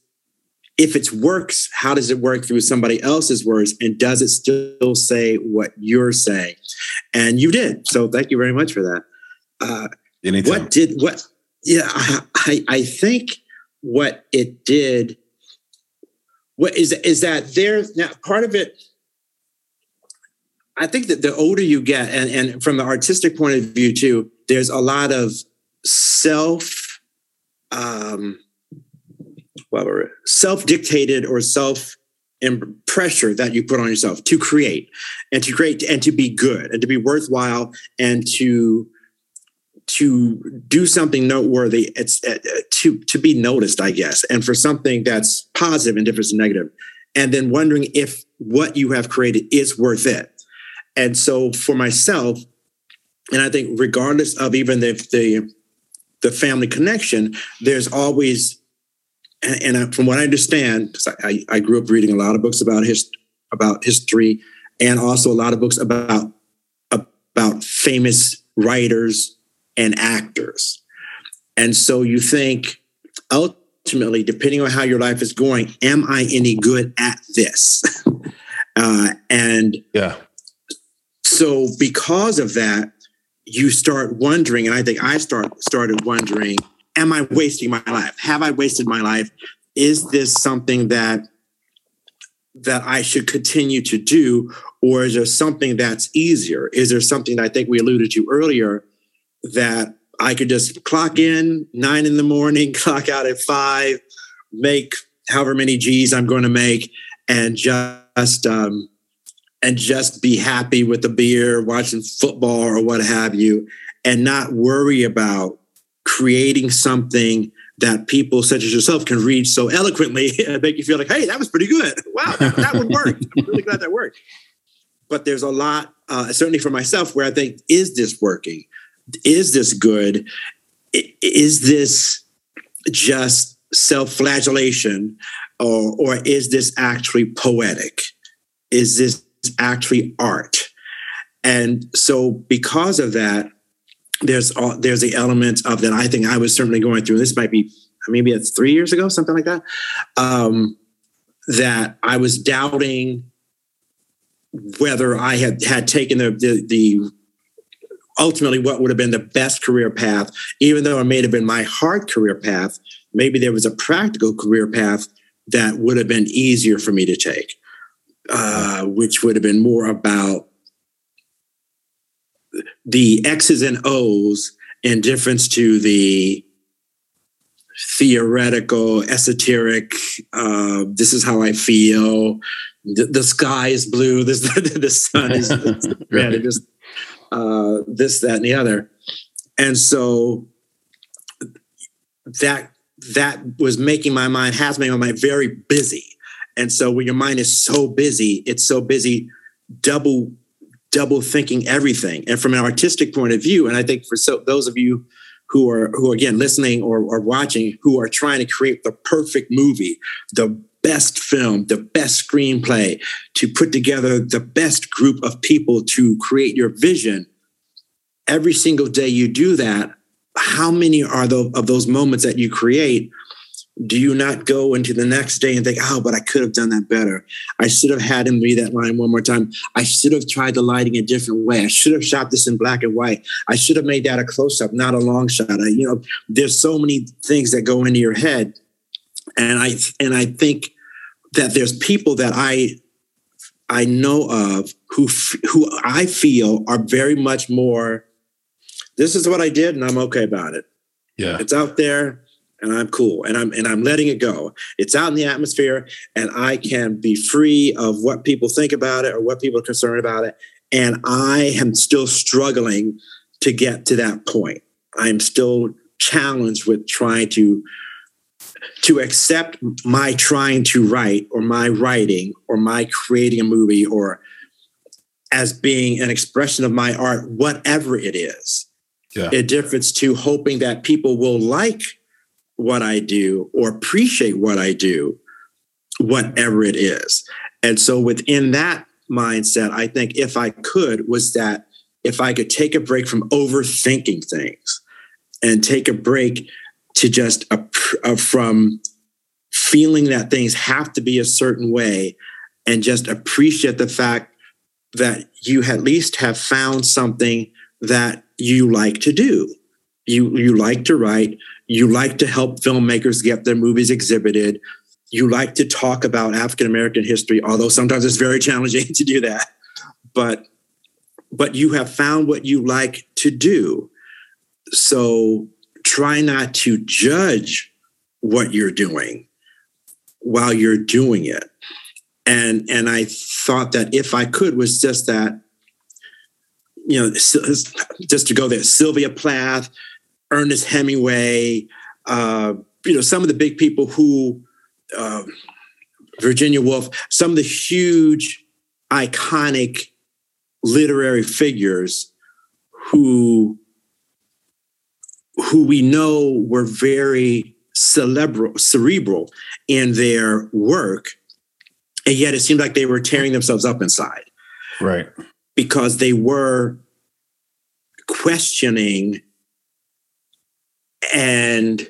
if it works, how does it work through somebody else's words? And does it still say what you're saying? And you did. So thank you very much for that. Uh, Anytime. What did, what, yeah, I, I think what it did, what is, is that there, now part of it, I think that the older you get, and, and from the artistic point of view too, there's a lot of self, um, Well, self-dictated or self-pressure that you put on yourself to create and to create and to be good and to be worthwhile and to to do something noteworthy. It's to to be noticed, I guess, and for something that's positive and different from negative, and then wondering if what you have created is worth it. And so, for myself, and I think regardless of even the the, the family connection, there's always. And from what I understand, because I, I grew up reading a lot of books about his, about history, and also a lot of books about about famous writers and actors. And so you think, ultimately, depending on how your life is going, am I any good at this? uh, and yeah. So because of that, you start wondering, and I think I start started wondering. Am I wasting my life? Have I wasted my life? Is this something that that I should continue to do? Or is there something that's easier? Is there something that I think we alluded to earlier that I could just clock in nine in the morning, clock out at five, make however many G's I'm going to make, and just um, and just be happy with the beer, watching football or what have you, and not worry about creating something that people such as yourself can read so eloquently and make you feel like, hey, that was pretty good. Wow, that, that would work. I'm really glad that worked. But there's a lot, uh, certainly for myself, where I think, is this working? Is this good? Is this just self-flagellation? Or, or is this actually poetic? Is this actually art? And so because of that, There's all, there's the element of that I think I was certainly going through. This might be maybe it's three years ago, something like that, um, that I was doubting whether I had, had taken the, the, the ultimately what would have been the best career path, even though it may have been my hard career path. Maybe there was a practical career path that would have been easier for me to take, uh, which would have been more about the X's and O's in difference to the theoretical, esoteric, uh, this is how I feel, the, the sky is blue, this, the, the sun is red, it is, uh, this, that, and the other. And so that that was making my mind, has made my mind very busy. And so when your mind is so busy, it's so busy, double double thinking everything. And from an artistic point of view, and I think for so those of you who are, who are again, listening or, or watching, who are trying to create the perfect movie, the best film, the best screenplay, to put together the best group of people to create your vision, every single day you do that, how many are the, of those moments that you create do you not go into the next day and think, oh, but I could have done that better. I should have had him read that line one more time. I should have tried the lighting a different way. I should have shot this in black and white. I should have made that a close-up, not a long shot. I, you know, there's so many things that go into your head. And I and I think that there's people that I I know of who who I feel are very much more, this is what I did and I'm okay about it. Yeah, it's out there. And I'm cool, and I'm and I'm letting it go. It's out in the atmosphere, and I can be free of what people think about it or what people are concerned about it. And I am still struggling to get to that point. I'm still challenged with trying to to accept my trying to write or my writing or my creating a movie or as being an expression of my art, whatever it is. Yeah. A difference to hoping that people will like what I do or appreciate what I do, whatever it is. And so within that mindset, I think if I could was that if I could take a break from overthinking things and take a break to just a, a, from feeling that things have to be a certain way and just appreciate the fact that you at least have found something that you like to do. You, you like to write. You like to help filmmakers get their movies exhibited. You like to talk about African-American history, although sometimes it's very challenging to do that. But but you have found what you like to do. So try not to judge what you're doing while you're doing it. And, and I thought that if I could was just that, you know, just to go there, Sylvia Plath, Ernest Hemingway, uh, you know, some of the big people who, uh, Virginia Woolf, some of the huge, iconic literary figures who, who we know were very cerebral, cerebral in their work, and yet it seemed like they were tearing themselves up inside. Right. Because they were questioning and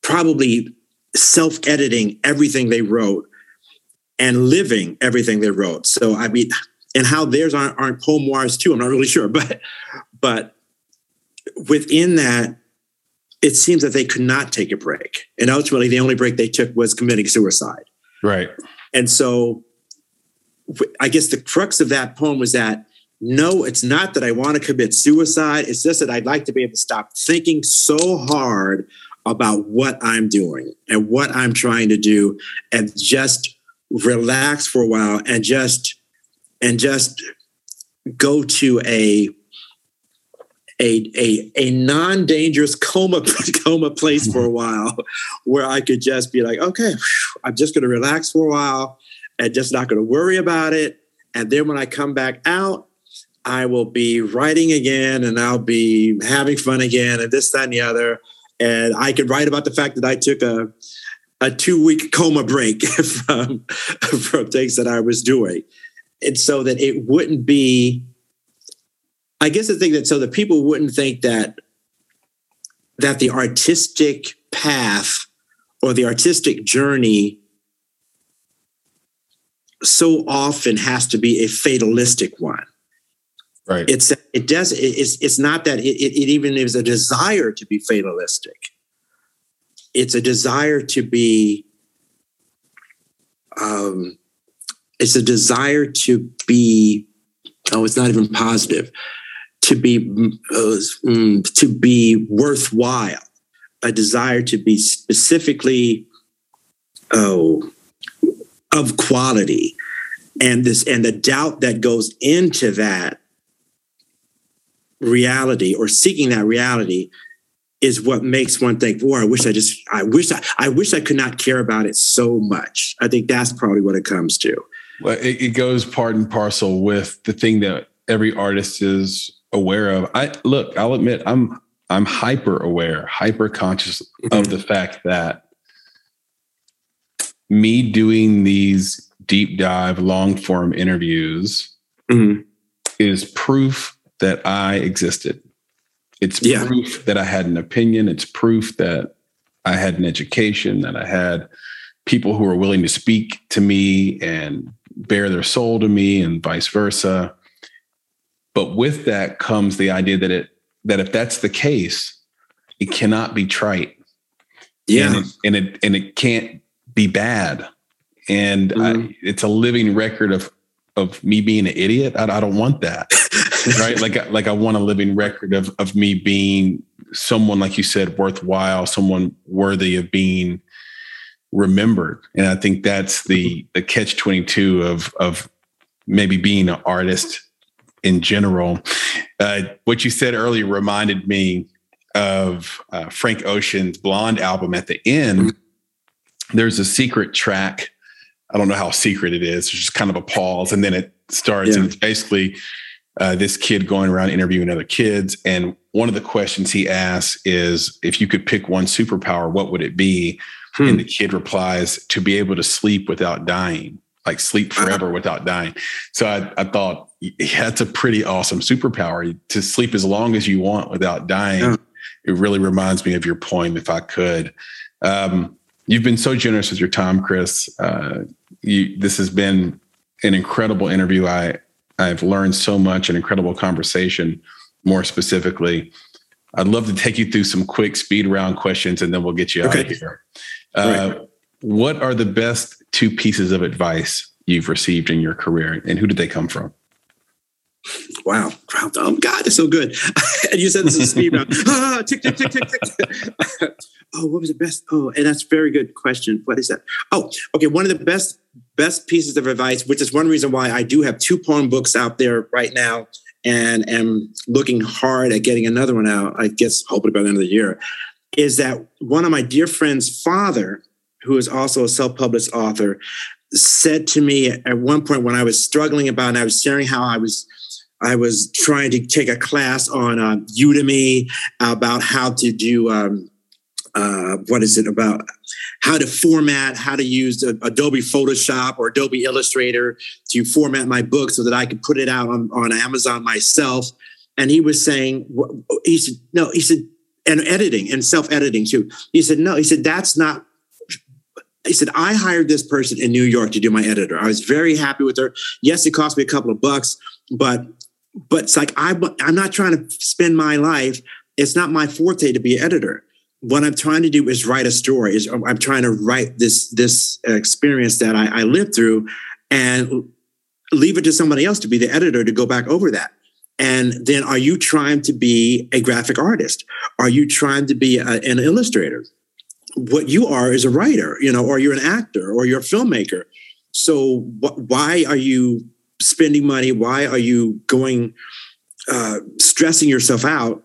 probably self-editing everything they wrote and living everything they wrote. So I mean, and how theirs aren't, aren't poem noirs too, I'm not really sure. But but within that, it seems that they could not take a break. And ultimately, the only break they took was committing suicide. Right. And so I guess the crux of that poem was that no, it's not that I want to commit suicide. It's just that I'd like to be able to stop thinking so hard about what I'm doing and what I'm trying to do, and just relax for a while and just and just go to a a a, a non-dangerous coma coma place for a while, where I could just be like, okay, I'm just going to relax for a while and just not going to worry about it. And then when I come back out, I will be writing again, and I'll be having fun again, and this, that, and the other. And I could write about the fact that I took a a two-week coma break from, from things that I was doing. And so that it wouldn't be, I guess the thing that, so that people wouldn't think that that the artistic path or the artistic journey so often has to be a fatalistic one. Right. It's it does it's it's not that it, it even is a desire to be fatalistic. It's a desire to be um it's a desire to be oh it's not even positive to be uh, to be worthwhile, a desire to be specifically oh of quality, and this and the doubt that goes into that reality or seeking that reality is what makes one think, boy, I wish I just, I wish I, I wish I could not care about it so much. I think that's probably what it comes to. Well, it, it goes part and parcel with the thing that every artist is aware of. I look, I'll admit I'm, I'm hyper aware, hyper conscious of the fact that me doing these deep dive, long form interviews mm-hmm. is proof that I existed. It's yeah. proof that I had an opinion. It's proof that I had an education, that I had people who were willing to speak to me and bare their soul to me, and vice versa. But with that comes the idea that it that if that's the case, it cannot be trite. Yeah. And it and it, and it can't be bad. And mm-hmm. I, it's a living record of of me being an idiot. I, I don't want that. Right. Like, like I want a living record of, of me being someone, like you said, worthwhile, someone worthy of being remembered. And I think that's the, the catch twenty-two of, of maybe being an artist in general. Uh, what you said earlier reminded me of uh, Frank Ocean's Blonde album. At the end, there's a secret track. I don't know how secret it is. It's just kind of a pause. And then it starts yeah. and it's basically, Uh, this kid going around interviewing other kids. And one of the questions he asks is, if you could pick one superpower, what would it be? Hmm. And the kid replies, to be able to sleep without dying, like sleep forever without dying. So I, I thought, yeah, that's a pretty awesome superpower, to sleep as long as you want without dying. Yeah. It really reminds me of your poem, If I Could. Um, you've been so generous with your time, Chris. Uh, you, this has been an incredible interview. I, I've learned so much, an incredible conversation. More specifically, I'd love to take you through some quick speed round questions, and then we'll get you okay. out of here. Uh, right. What are the best two pieces of advice you've received in your career, and who did they come from? Wow. Oh, God, it's so good. And you said this is speed round. Ah, tick, tick, tick, tick, tick. Oh, what was the best? Oh, and that's a very good question. What is that? Oh, okay. One of the best best pieces of advice, which is one reason why I do have two poem books out there right now, and am looking hard at getting another one out, I guess, hopefully by the end of the year, is that one of my dear friend's father, who is also a self-published author, said to me at one point when I was struggling about, and I was sharing how I was I was trying to take a class on uh, Udemy about how to do, um, uh, what is it about, how to format, how to use uh, Adobe Photoshop or Adobe Illustrator to format my book so that I could put it out on, on Amazon myself. And he was saying, he said, no, he said, and editing and self-editing too. He said, no, he said, that's not, he said, I hired this person in New York to do my editor. I was very happy with her. Yes, it cost me a couple of bucks, but But it's like, I, I'm not trying to spend my life. It's not my forte to be an editor. What I'm trying to do is write a story. Is I'm trying to write this, this experience that I, I lived through, and leave it to somebody else to be the editor to go back over that. And then are you trying to be a graphic artist? Are you trying to be a, an illustrator? What you are is a writer, you know, or you're an actor or you're a filmmaker. So wh- why are you spending money? Why are you going, uh, stressing yourself out,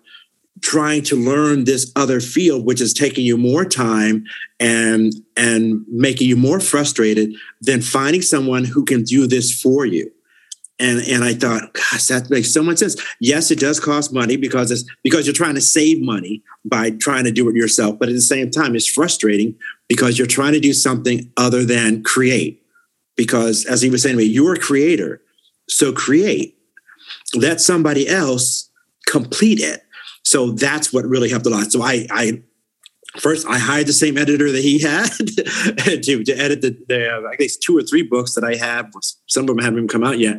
trying to learn this other field, which is taking you more time and, and making you more frustrated than finding someone who can do this for you? And and I thought, gosh, that makes so much sense. Yes, it does cost money because it's because you're trying to save money by trying to do it yourself. But at the same time, it's frustrating because you're trying to do something other than create. Because as he was saying to me, you're a creator, so create. Let somebody else complete it. So that's what really helped a lot. So I, I first I hired the same editor that he had to, to edit the, the I guess two or three books that I have. Some of them haven't even come out yet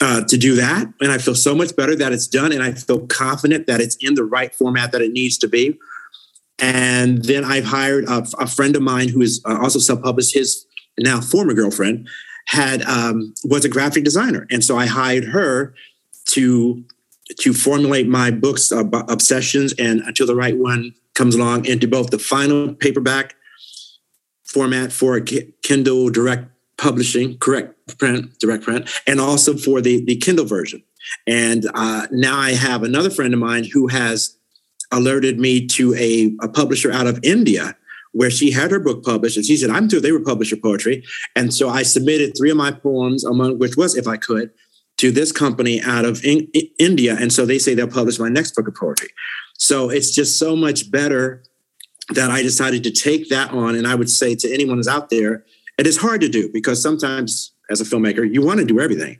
uh, to do that. And I feel so much better that it's done. And I feel confident that it's in the right format that it needs to be. And then I've hired a, a friend of mine who is uh, also self-published. His now former girlfriend had um, was a graphic designer. And so I hired her to to formulate my books, uh, Obsessions and Until the Right One Comes Along, into both the final paperback format for Kindle direct publishing, correct print, direct print, and also for the, the Kindle version. And uh, now I have another friend of mine who has alerted me to a, a publisher out of India where she had her book published. And she said, I'm sure they would publish your poetry. And so I submitted three of my poems, among which was If I Could, to this company out of in, in India. And so they say they'll publish my next book of poetry. So it's just so much better that I decided to take that on. And I would say to anyone who's out there, it is hard to do because sometimes as a filmmaker, you want to do everything,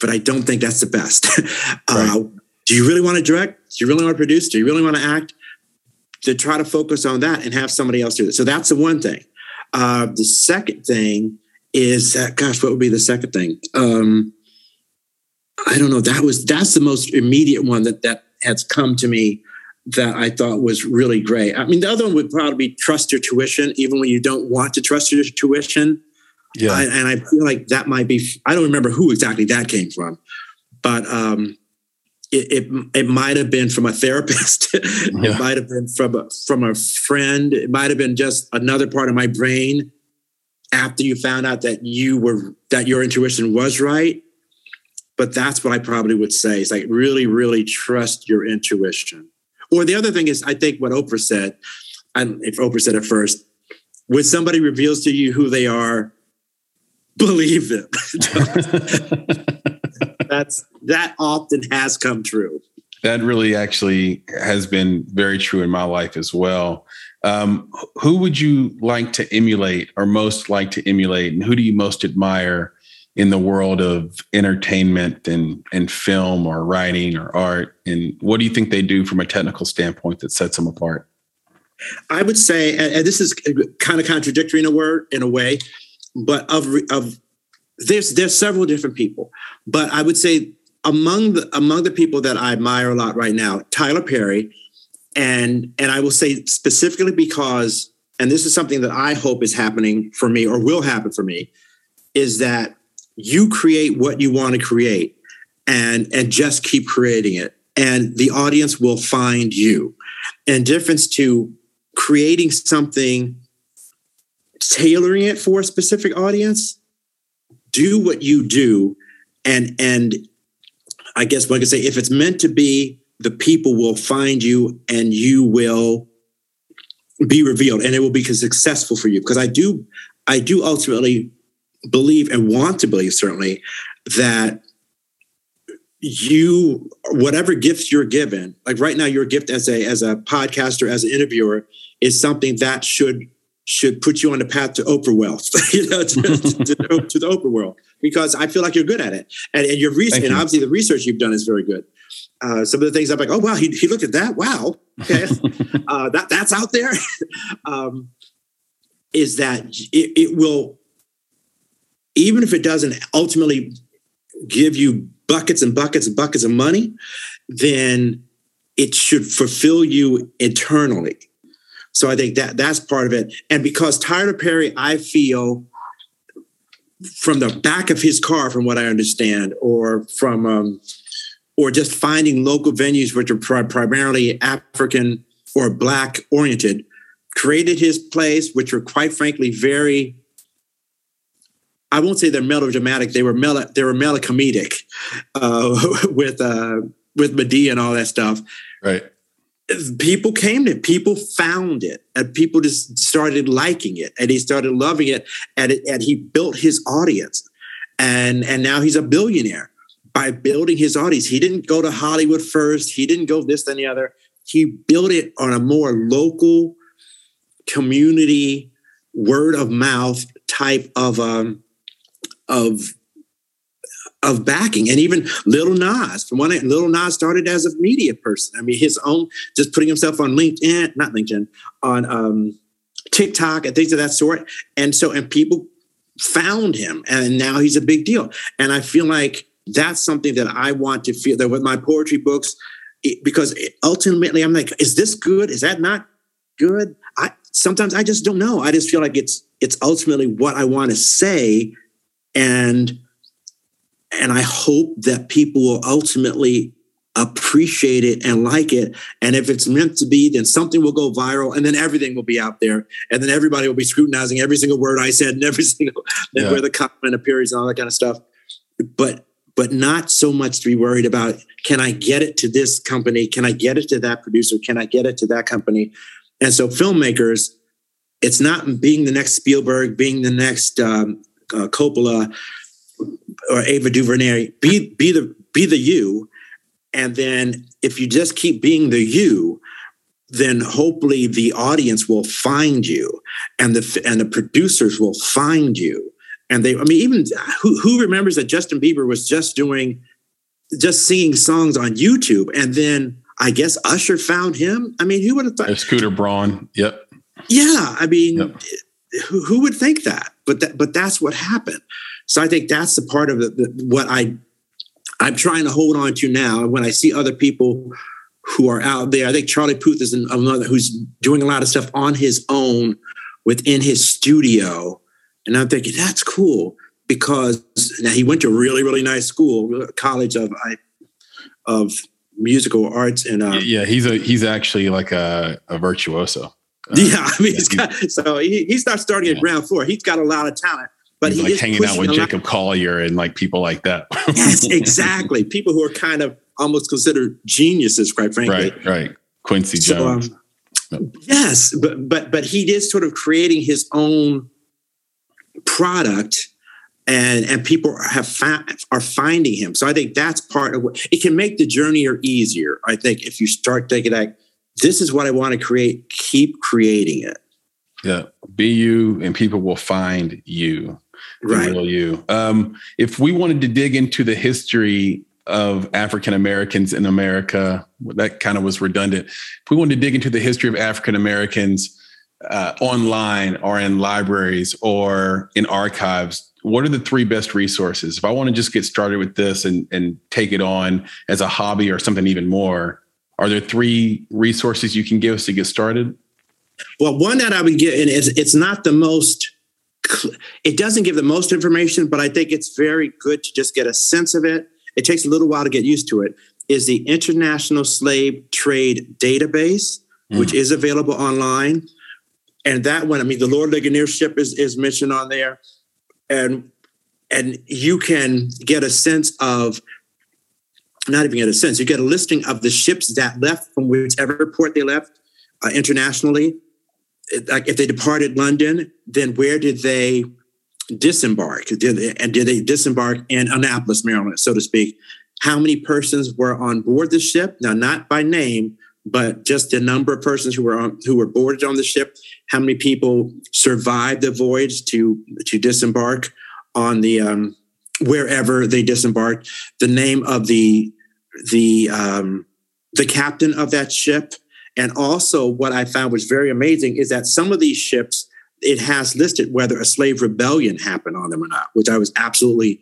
but I don't think that's the best. Right. Uh, do you really want to direct? Do you really want to produce? Do you really want to act? To try to focus on that and have somebody else do it. So that's the one thing. Uh, the second thing is that, gosh, what would be the second thing? Um, I don't know. That was, that's the most immediate one that, that has come to me that I thought was really great. I mean, the other one would probably be trust your tuition, even when you don't want to trust your tuition. Yeah. I, and I feel like that might be, I don't remember who exactly that came from, but um, it, it, it might've been from a therapist. Yeah. It might've been from a, from a friend. It might've been just another part of my brain after you found out that you were, that your intuition was right. But that's what I probably would say. It's like, really, really trust your intuition. Or the other thing is, I think what Oprah said, and if Oprah said it first, when somebody reveals to you who they are, believe them. That's, that often has come true. That really actually has been very true in my life as well. Um, who would you like to emulate or most like to emulate? And who do you most admire in the world of entertainment and, and film or writing or art? And what do you think they do from a technical standpoint that sets them apart? I would say, and this is kind of contradictory in a word, in a way, but of, of there's, there's several different people, but I would say among the, among the people that I admire a lot right now, Tyler Perry. And, and I will say specifically because, and this is something that I hope is happening for me or will happen for me, is that you create what you want to create and, and just keep creating it. And the audience will find you. In difference to creating something, tailoring it for a specific audience, do what you do. And, and I guess one could say, if it's meant to be, the people will find you and you will be revealed and it will be successful for you. Because I do, I do ultimately believe and want to believe certainly that you, whatever gifts you're given, like right now, your gift as a, as a podcaster, as an interviewer is something that should, should put you on the path to Oprah wealth, you know, to, to, to the Oprah world, because I feel like you're good at it. And, and your research, and obviously the research you've done is very good. Uh, some of the things I'm like, oh, wow, he, he looked at that. Wow. Okay. uh, that that's out there. um, is that it, it will, even if it doesn't ultimately give you buckets and buckets and buckets of money, then it should fulfill you internally. So I think that that's part of it. And because Tyler Perry, I feel, from the back of his car, from what I understand, or from, um, or just finding local venues which are pri- primarily African or Black oriented, created his plays, which were quite frankly very, I won't say they're melodramatic, they were mel- they were melicomedic uh, with, uh, with Medea and all that stuff. Right. People came to it. People found it, and people just started liking it, and he started loving it, and it, and he built his audience, and and now he's a billionaire by building his audience. He didn't go to Hollywood first. He didn't go this and the other. He built it on a more local community, word of mouth type of um of of backing. And even Lil Nas, from one end, Lil Nas started as a media person. I mean, his own, just putting himself on LinkedIn, not LinkedIn, on um, TikTok and things of that sort. And so, and people found him, and now he's a big deal. And I feel like that's something that I want to feel, that with my poetry books, it, because it, ultimately I'm like, is this good? Is that not good? I sometimes I just don't know. I just feel like it's it's ultimately what I want to say, and And I hope that people will ultimately appreciate it and like it. And if it's meant to be, then something will go viral, and then everything will be out there. And then everybody will be scrutinizing every single word I said, and every single, yeah. and where the comment appears and all that kind of stuff. But but not so much to be worried about, can I get it to this company? Can I get it to that producer? Can I get it to that company? And so filmmakers, it's not being the next Spielberg, being the next um, uh, Coppola, or Ava DuVernay, be be the be the you, and then if you just keep being the you, then hopefully the audience will find you, and the and the producers will find you, and they. I mean, even who who remembers that Justin Bieber was just doing, just singing songs on YouTube, and then I guess Usher found him. I mean, who would have thought? Scooter Braun. Yep. Yeah, I mean, yep. who, who would think that? But that, but that's what happened. So I think that's the part of the, the, what I, I'm trying to hold on to now. When I see other people who are out there, I think Charlie Puth is another who's doing a lot of stuff on his own within his studio. And I'm thinking, that's cool, because now he went to a really, really nice school, college of of musical arts. And um, yeah, he's a he's actually like a, a virtuoso. Uh, yeah, I mean, yeah, he's got, so he, he's not starting yeah. at ground floor. He's got a lot of talent. But he's he like hanging out with Jacob Collier and like people like that. Yes, exactly. People who are kind of almost considered geniuses, quite frankly. Right, right. Quincy so, Jones. Um, yes, but but but he is sort of creating his own product, and and people have fi- are finding him. So I think that's part of what it can make the journey or easier. I think if you start thinking like, this is what I want to create, keep creating it. Yeah, be you, and people will find you. Right. The real you. Um, if we wanted to dig into the history of African-Americans in America, that kind of was redundant. If we wanted to dig into the history of African-Americans uh, online or in libraries or in archives, what are the three best resources? If I want to just get started with this and, and take it on as a hobby or something even more, are there three resources you can give us to get started? Well, one that I would give, and it's, it's not the most... It doesn't give the most information, but I think it's very good to just get a sense of it. It takes a little while to get used to it, is the International Slave Trade Database, mm. which is available online. And that one, I mean, the Lord Ligonier-ship is, is mentioned on there. And and you can get a sense of, not even get a sense, you get a listing of the ships that left from whichever port they left uh, internationally. Like if they departed London, then where did they disembark? Did they, and did they disembark in Annapolis, Maryland, so to speak? How many persons were on board the ship? Now, not by name, but just the number of persons who were on, who were boarded on the ship. How many people survived the voyage to to disembark on the um, wherever they disembarked? The name of the the um, the captain of that ship. And also what I found was very amazing is that some of these ships, it has listed whether a slave rebellion happened on them or not, which I was absolutely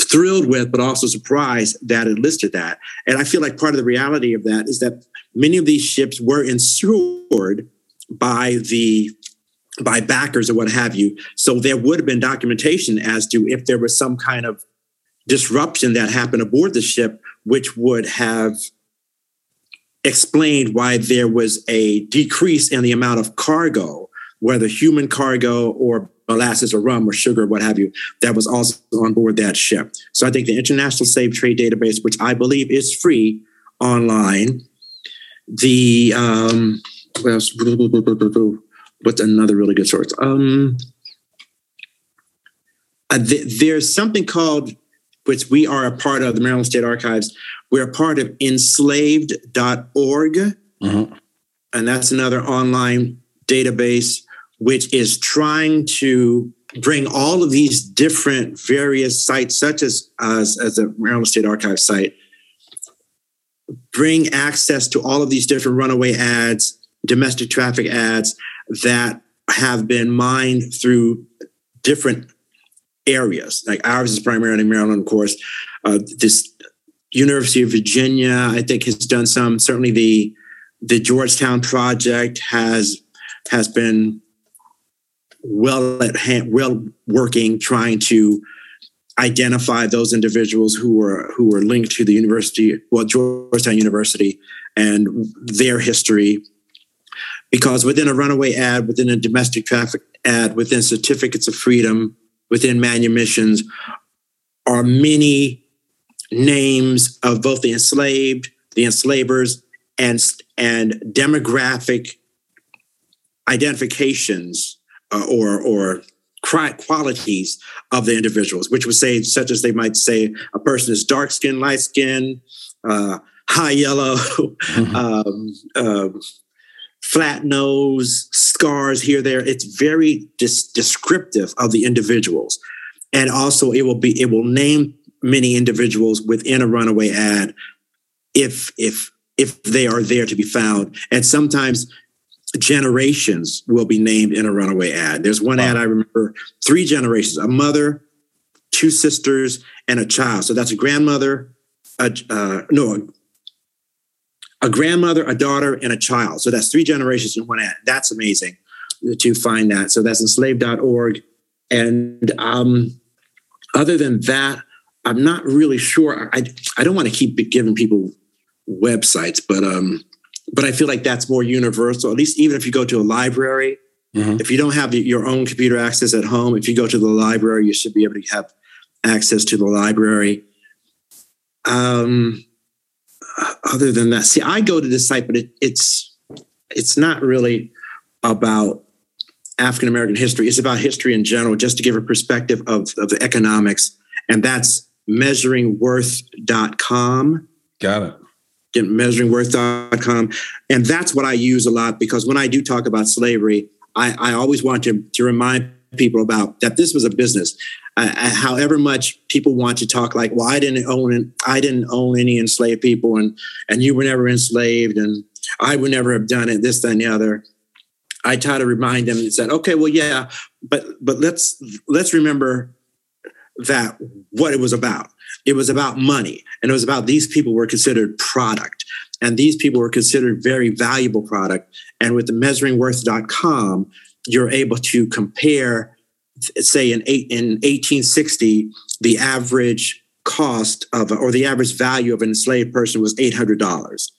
thrilled with, but also surprised that it listed that. And I feel like part of the reality of that is that many of these ships were insured by the by backers or what have you. So there would have been documentation as to if there was some kind of disruption that happened aboard the ship, which would have explained why there was a decrease in the amount of cargo, whether human cargo or molasses or rum or sugar, what have you, that was also on board that ship. So I think the International Slave Trade Database, which I believe is free online, the, um, what else? What's another really good source? Um, th- there's something called, which we are a part of, the Maryland State Archives. We're a part of enslaved dot org. Mm-hmm. And that's another online database, which is trying to bring all of these different various sites, such as, uh, as the Maryland State Archives site, bring access to all of these different runaway ads, domestic traffic ads that have been mined through different areas. Like ours is primarily Maryland, of course. Uh, this University of Virginia, I think, has done some. Certainly the the Georgetown project has has been well at hand, well working, trying to identify those individuals who were who were linked to the university, well, Georgetown University, and their history. Because within a runaway ad, within a domestic traffic ad, within certificates of freedom, within manumissions, are many names of both the enslaved, the enslavers, and and demographic identifications uh, or or qualities of the individuals, which would say, such as they might say, a person is dark skinned, light skinned, uh, high yellow, mm-hmm. um, um, flat nose, scars here, there. It's very dis- descriptive of the individuals. And also it will be, it will name many individuals within a runaway ad if, if, if they are there to be found. And sometimes generations will be named in a runaway ad. There's one wow. ad I remember, three generations, a mother, two sisters, and a child. So that's a grandmother, a, uh, no, a A grandmother, a daughter, and a child. So that's three generations in one ad. That's amazing to find that. So that's enslaved dot org. And um, other than that, I'm not really sure. I I don't want to keep giving people websites, but um, but I feel like that's more universal. At least even if you go to a library, mm-hmm. if you don't have your own computer access at home, if you go to the library, you should be able to have access to the library. Um. Other than that, see, I go to this site, but it, it's it's not really about African American history. It's about history in general, just to give a perspective of, of the economics. And that's measuring worth dot com. Got it. Yeah, measuring worth dot com. And that's what I use a lot, because when I do talk about slavery, I, I always want to, to remind people about that this was a business. Uh, however much people want to talk like, well, I didn't own, I didn't own any enslaved people, and and you were never enslaved, and I would never have done it, this, that, and the other. I try to remind them and said, okay, well, yeah, but but let's let's remember that what it was about. It was about money, and it was about these people were considered product, and these people were considered very valuable product. And with the measuring worth dot com, you're able to compare. Say in eight, in eighteen sixty, the average cost of or the average value of an enslaved person was eight hundred dollars.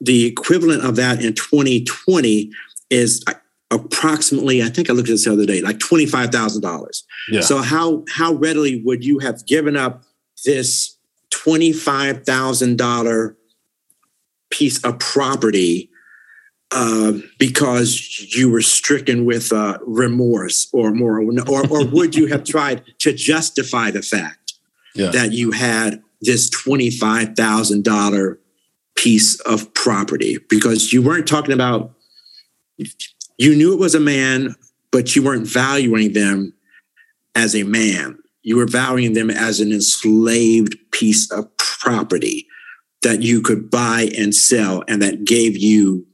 The equivalent of that in twenty twenty is approximately, I think I looked at this the other day, like twenty-five thousand dollars. Yeah. So how how readily would you have given up this twenty-five thousand dollars piece of property? Uh, because you were stricken with uh, remorse or moral, or, or would you have tried to justify the fact yeah. that you had this twenty-five thousand dollars piece of property? Because you weren't talking about, you knew it was a man, but you weren't valuing them as a man. You were valuing them as an enslaved piece of property that you could buy and sell, and that gave you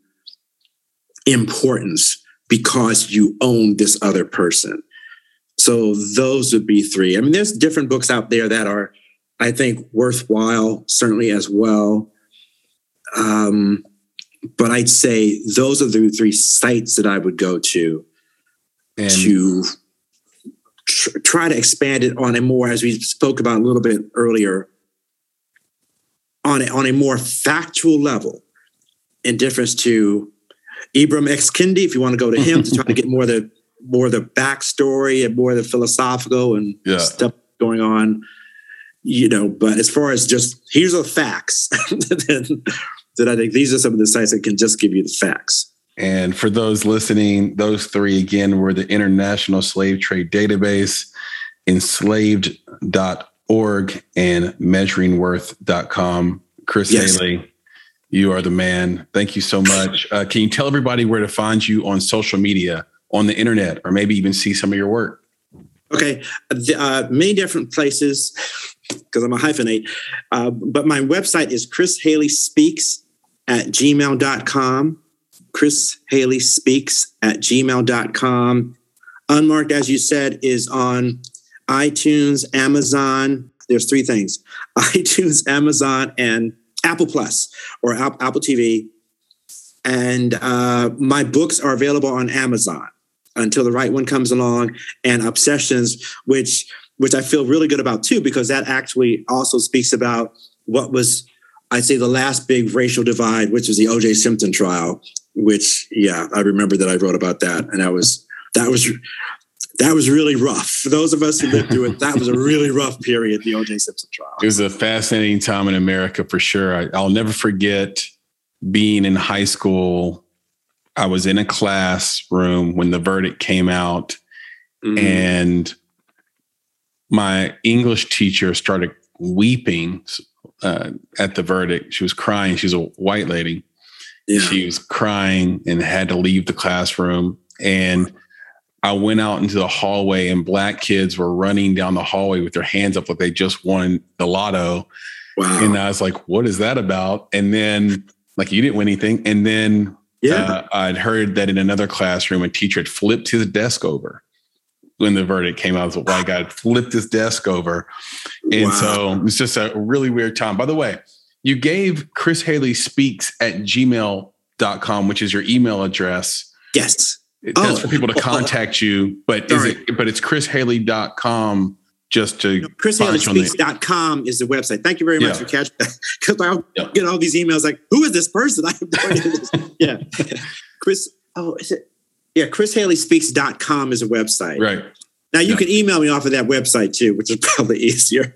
importance because you own this other person. So those would be three. I mean, there's different books out there that are, I think, worthwhile, certainly as well. Um, but I'd say those are the three sites that I would go to and to tr- try to expand it on a more, as we spoke about a little bit earlier, on a, on a more factual level, in difference to Ibram X. Kendi, if you want to go to him, to try to get more of the more of the backstory and more of the philosophical and yeah. stuff going on, you know. But as far as just here's the facts, then, then I think these are some of the sites that can just give you the facts. And for those listening, those three again were the International Slave Trade Database, enslaved dot org, and measuring worth dot com. Chris yes. Haley, you are the man. Thank you so much. Uh, can you tell everybody where to find you on social media, on the internet, or maybe even see some of your work? Okay. Uh, many different places, because I'm a hyphenate. Uh, but my website is chris haley speaks at gmail dot com. chris haley speaks at gmail dot com. Unmarked, as you said, is on iTunes, Amazon. There's three things: iTunes, Amazon, and Apple Plus or Apple T V. And uh, my books are available on Amazon until the right one comes along, and Obsessions, which which I feel really good about too, because that actually also speaks about what was, I'd say, the last big racial divide, which was the O J Simpson trial. Which, yeah, I remember that I wrote about that, and that was that was that was really rough for those of us who lived through it. That was a really rough period, the O J Simpson trial. It was a fascinating time in America for sure. I, I'll never forget being in high school. I was in a classroom when the verdict came out, mm-hmm. and my English teacher started weeping uh, at the verdict. She was crying. She's a white lady. Yeah. She was crying and had to leave the classroom. And I went out into the hallway, and black kids were running down the hallway with their hands up like they just won the lotto. Wow. And I was like, what is that about? And then, like, you didn't win anything. And then yeah. uh, I'd heard that in another classroom, a teacher had flipped his desk over when the verdict came out. I was like, wow, God, had flipped his desk over. And wow. so it's just a really weird time. By the way, you gave Chris Haley Speaks at gmail dot com, which is your email address. Yes. That's oh. for people to contact you, but is right. it, but it's chris haley dot com just to. No, chris haley speaks dot com is the website. Thank you very much yeah. for catching that. Because I'll yeah. get all these emails like, who is this person? I have no idea this. Yeah. Chris, oh, is it? Yeah, chris haley speaks dot com is a website. Right. Now you yeah. can email me off of that website too, which is probably easier.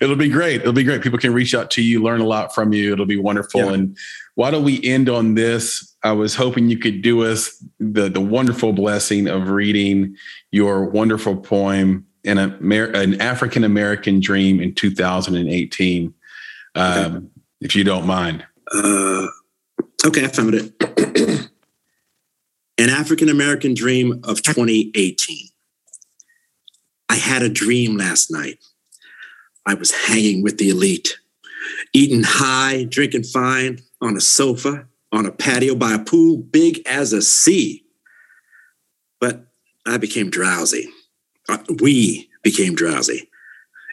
It'll be great. It'll be great. People can reach out to you, learn a lot from you. It'll be wonderful. Yeah. And why don't we end on this? I was hoping you could do us the, the wonderful blessing of reading your wonderful poem, in Amer- An African-American Dream in two thousand eighteen, um, okay. if you don't mind. Uh, okay, I found it. An African-American Dream of twenty eighteen. I had a dream last night. I was hanging with the elite, eating high, drinking fine, on a sofa, on a patio by a pool big as a sea. But I became drowsy. We became drowsy.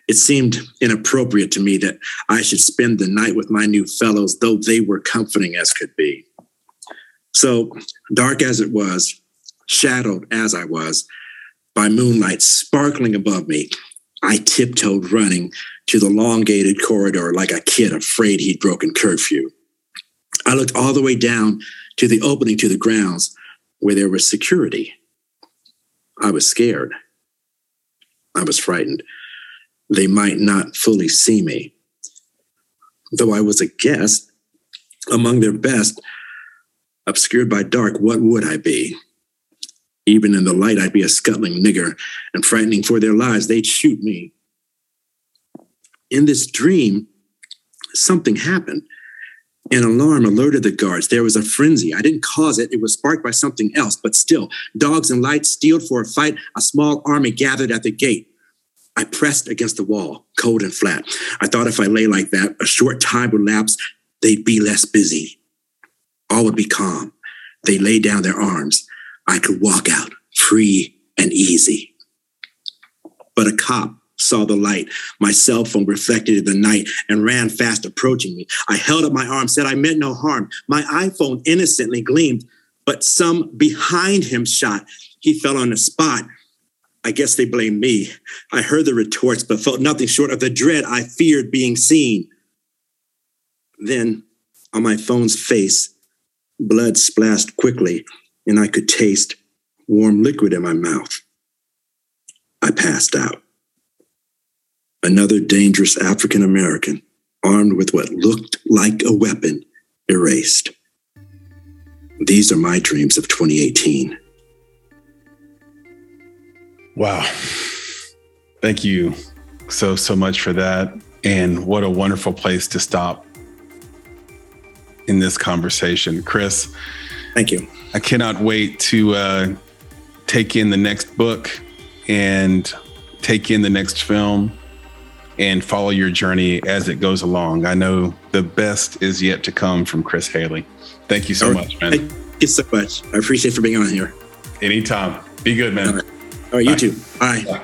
It seemed inappropriate to me that I should spend the night with my new fellows, though they were comforting as could be. So, dark as it was, shadowed as I was, by moonlight sparkling above me, I tiptoed running to the elongated corridor like a kid afraid he'd broken curfew. I looked all the way down to the opening to the grounds where there was security. I was scared. I was frightened. They might not fully see me. Though I was a guest among their best, obscured by dark, what would I be? Even in the light, I'd be a scuttling nigger, and frightening for their lives, they'd shoot me. In this dream, something happened. An alarm alerted the guards. There was a frenzy. I didn't cause it. It was sparked by something else, but still, dogs and lights steeled for a fight. A small army gathered at the gate. I pressed against the wall, cold and flat. I thought if I lay like that, a short time would lapse. They'd be less busy. All would be calm. They laid down their arms. I could walk out free and easy. But a cop saw the light. My cell phone reflected in the night and ran fast, approaching me. I held up my arm, said I meant no harm. My iPhone innocently gleamed. but some behind him shot. He fell on the spot. I guess they blamed me. I heard the retorts, but felt nothing short of the dread I feared being seen. Then, on my phone's face, blood splashed quickly, and I could taste warm liquid in my mouth. I passed out. Another dangerous African American, armed with what looked like a weapon, erased. These are my dreams of twenty eighteen. Wow. Thank you so, so much for that. And what a wonderful place to stop in this conversation. Chris, thank you. I cannot wait to uh, take in the next book and take in the next film and follow your journey as it goes along. I know the best is yet to come from Chris Haley. Thank you so much, man. Thank you so much. I appreciate for being on here. Anytime. Be good, man. All right, All right you too. Bye. Bye.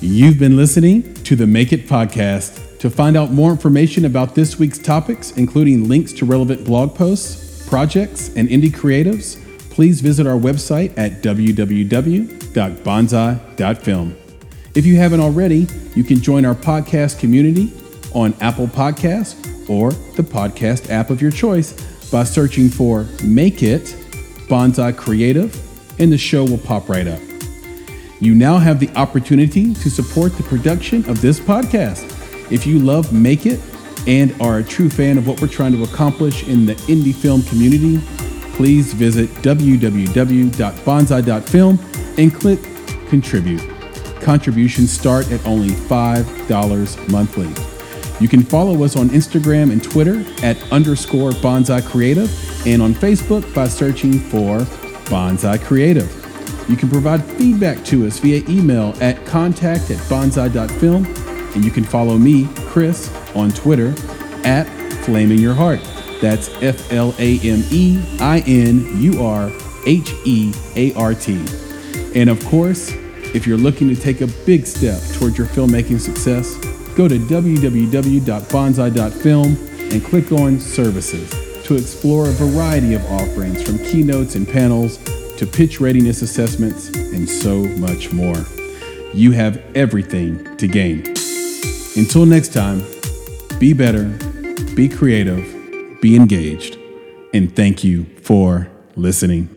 You've been listening to the Make It Podcast. To find out more information about this week's topics, including links to relevant blog posts, projects, and indie creatives, please visit our website at w w w dot bonsai dot film. If you haven't already, you can join our podcast community on Apple Podcasts or the podcast app of your choice by searching for Make It Bonsai Creative, and the show will pop right up. You now have the opportunity to support the production of this podcast. If you love Make It and are a true fan of what we're trying to accomplish in the indie film community, please visit w w w dot bonsai dot film and click Contribute. Contributions start at only five dollars monthly. You can follow us on Instagram and Twitter at underscore Bonsai Creative and on Facebook by searching for Bonsai Creative. You can provide feedback to us via email at contact at bonsai dot film. And you can follow me, Chris, on Twitter at Flaming Your Heart. That's F L A M E I N U R H E A R T. And of course, if you're looking to take a big step toward your filmmaking success, go to w w w dot bonsai dot film and click on Services to explore a variety of offerings from keynotes and panels to pitch readiness assessments and so much more. You have everything to gain. Until next time, be better, be creative, be engaged, and thank you for listening.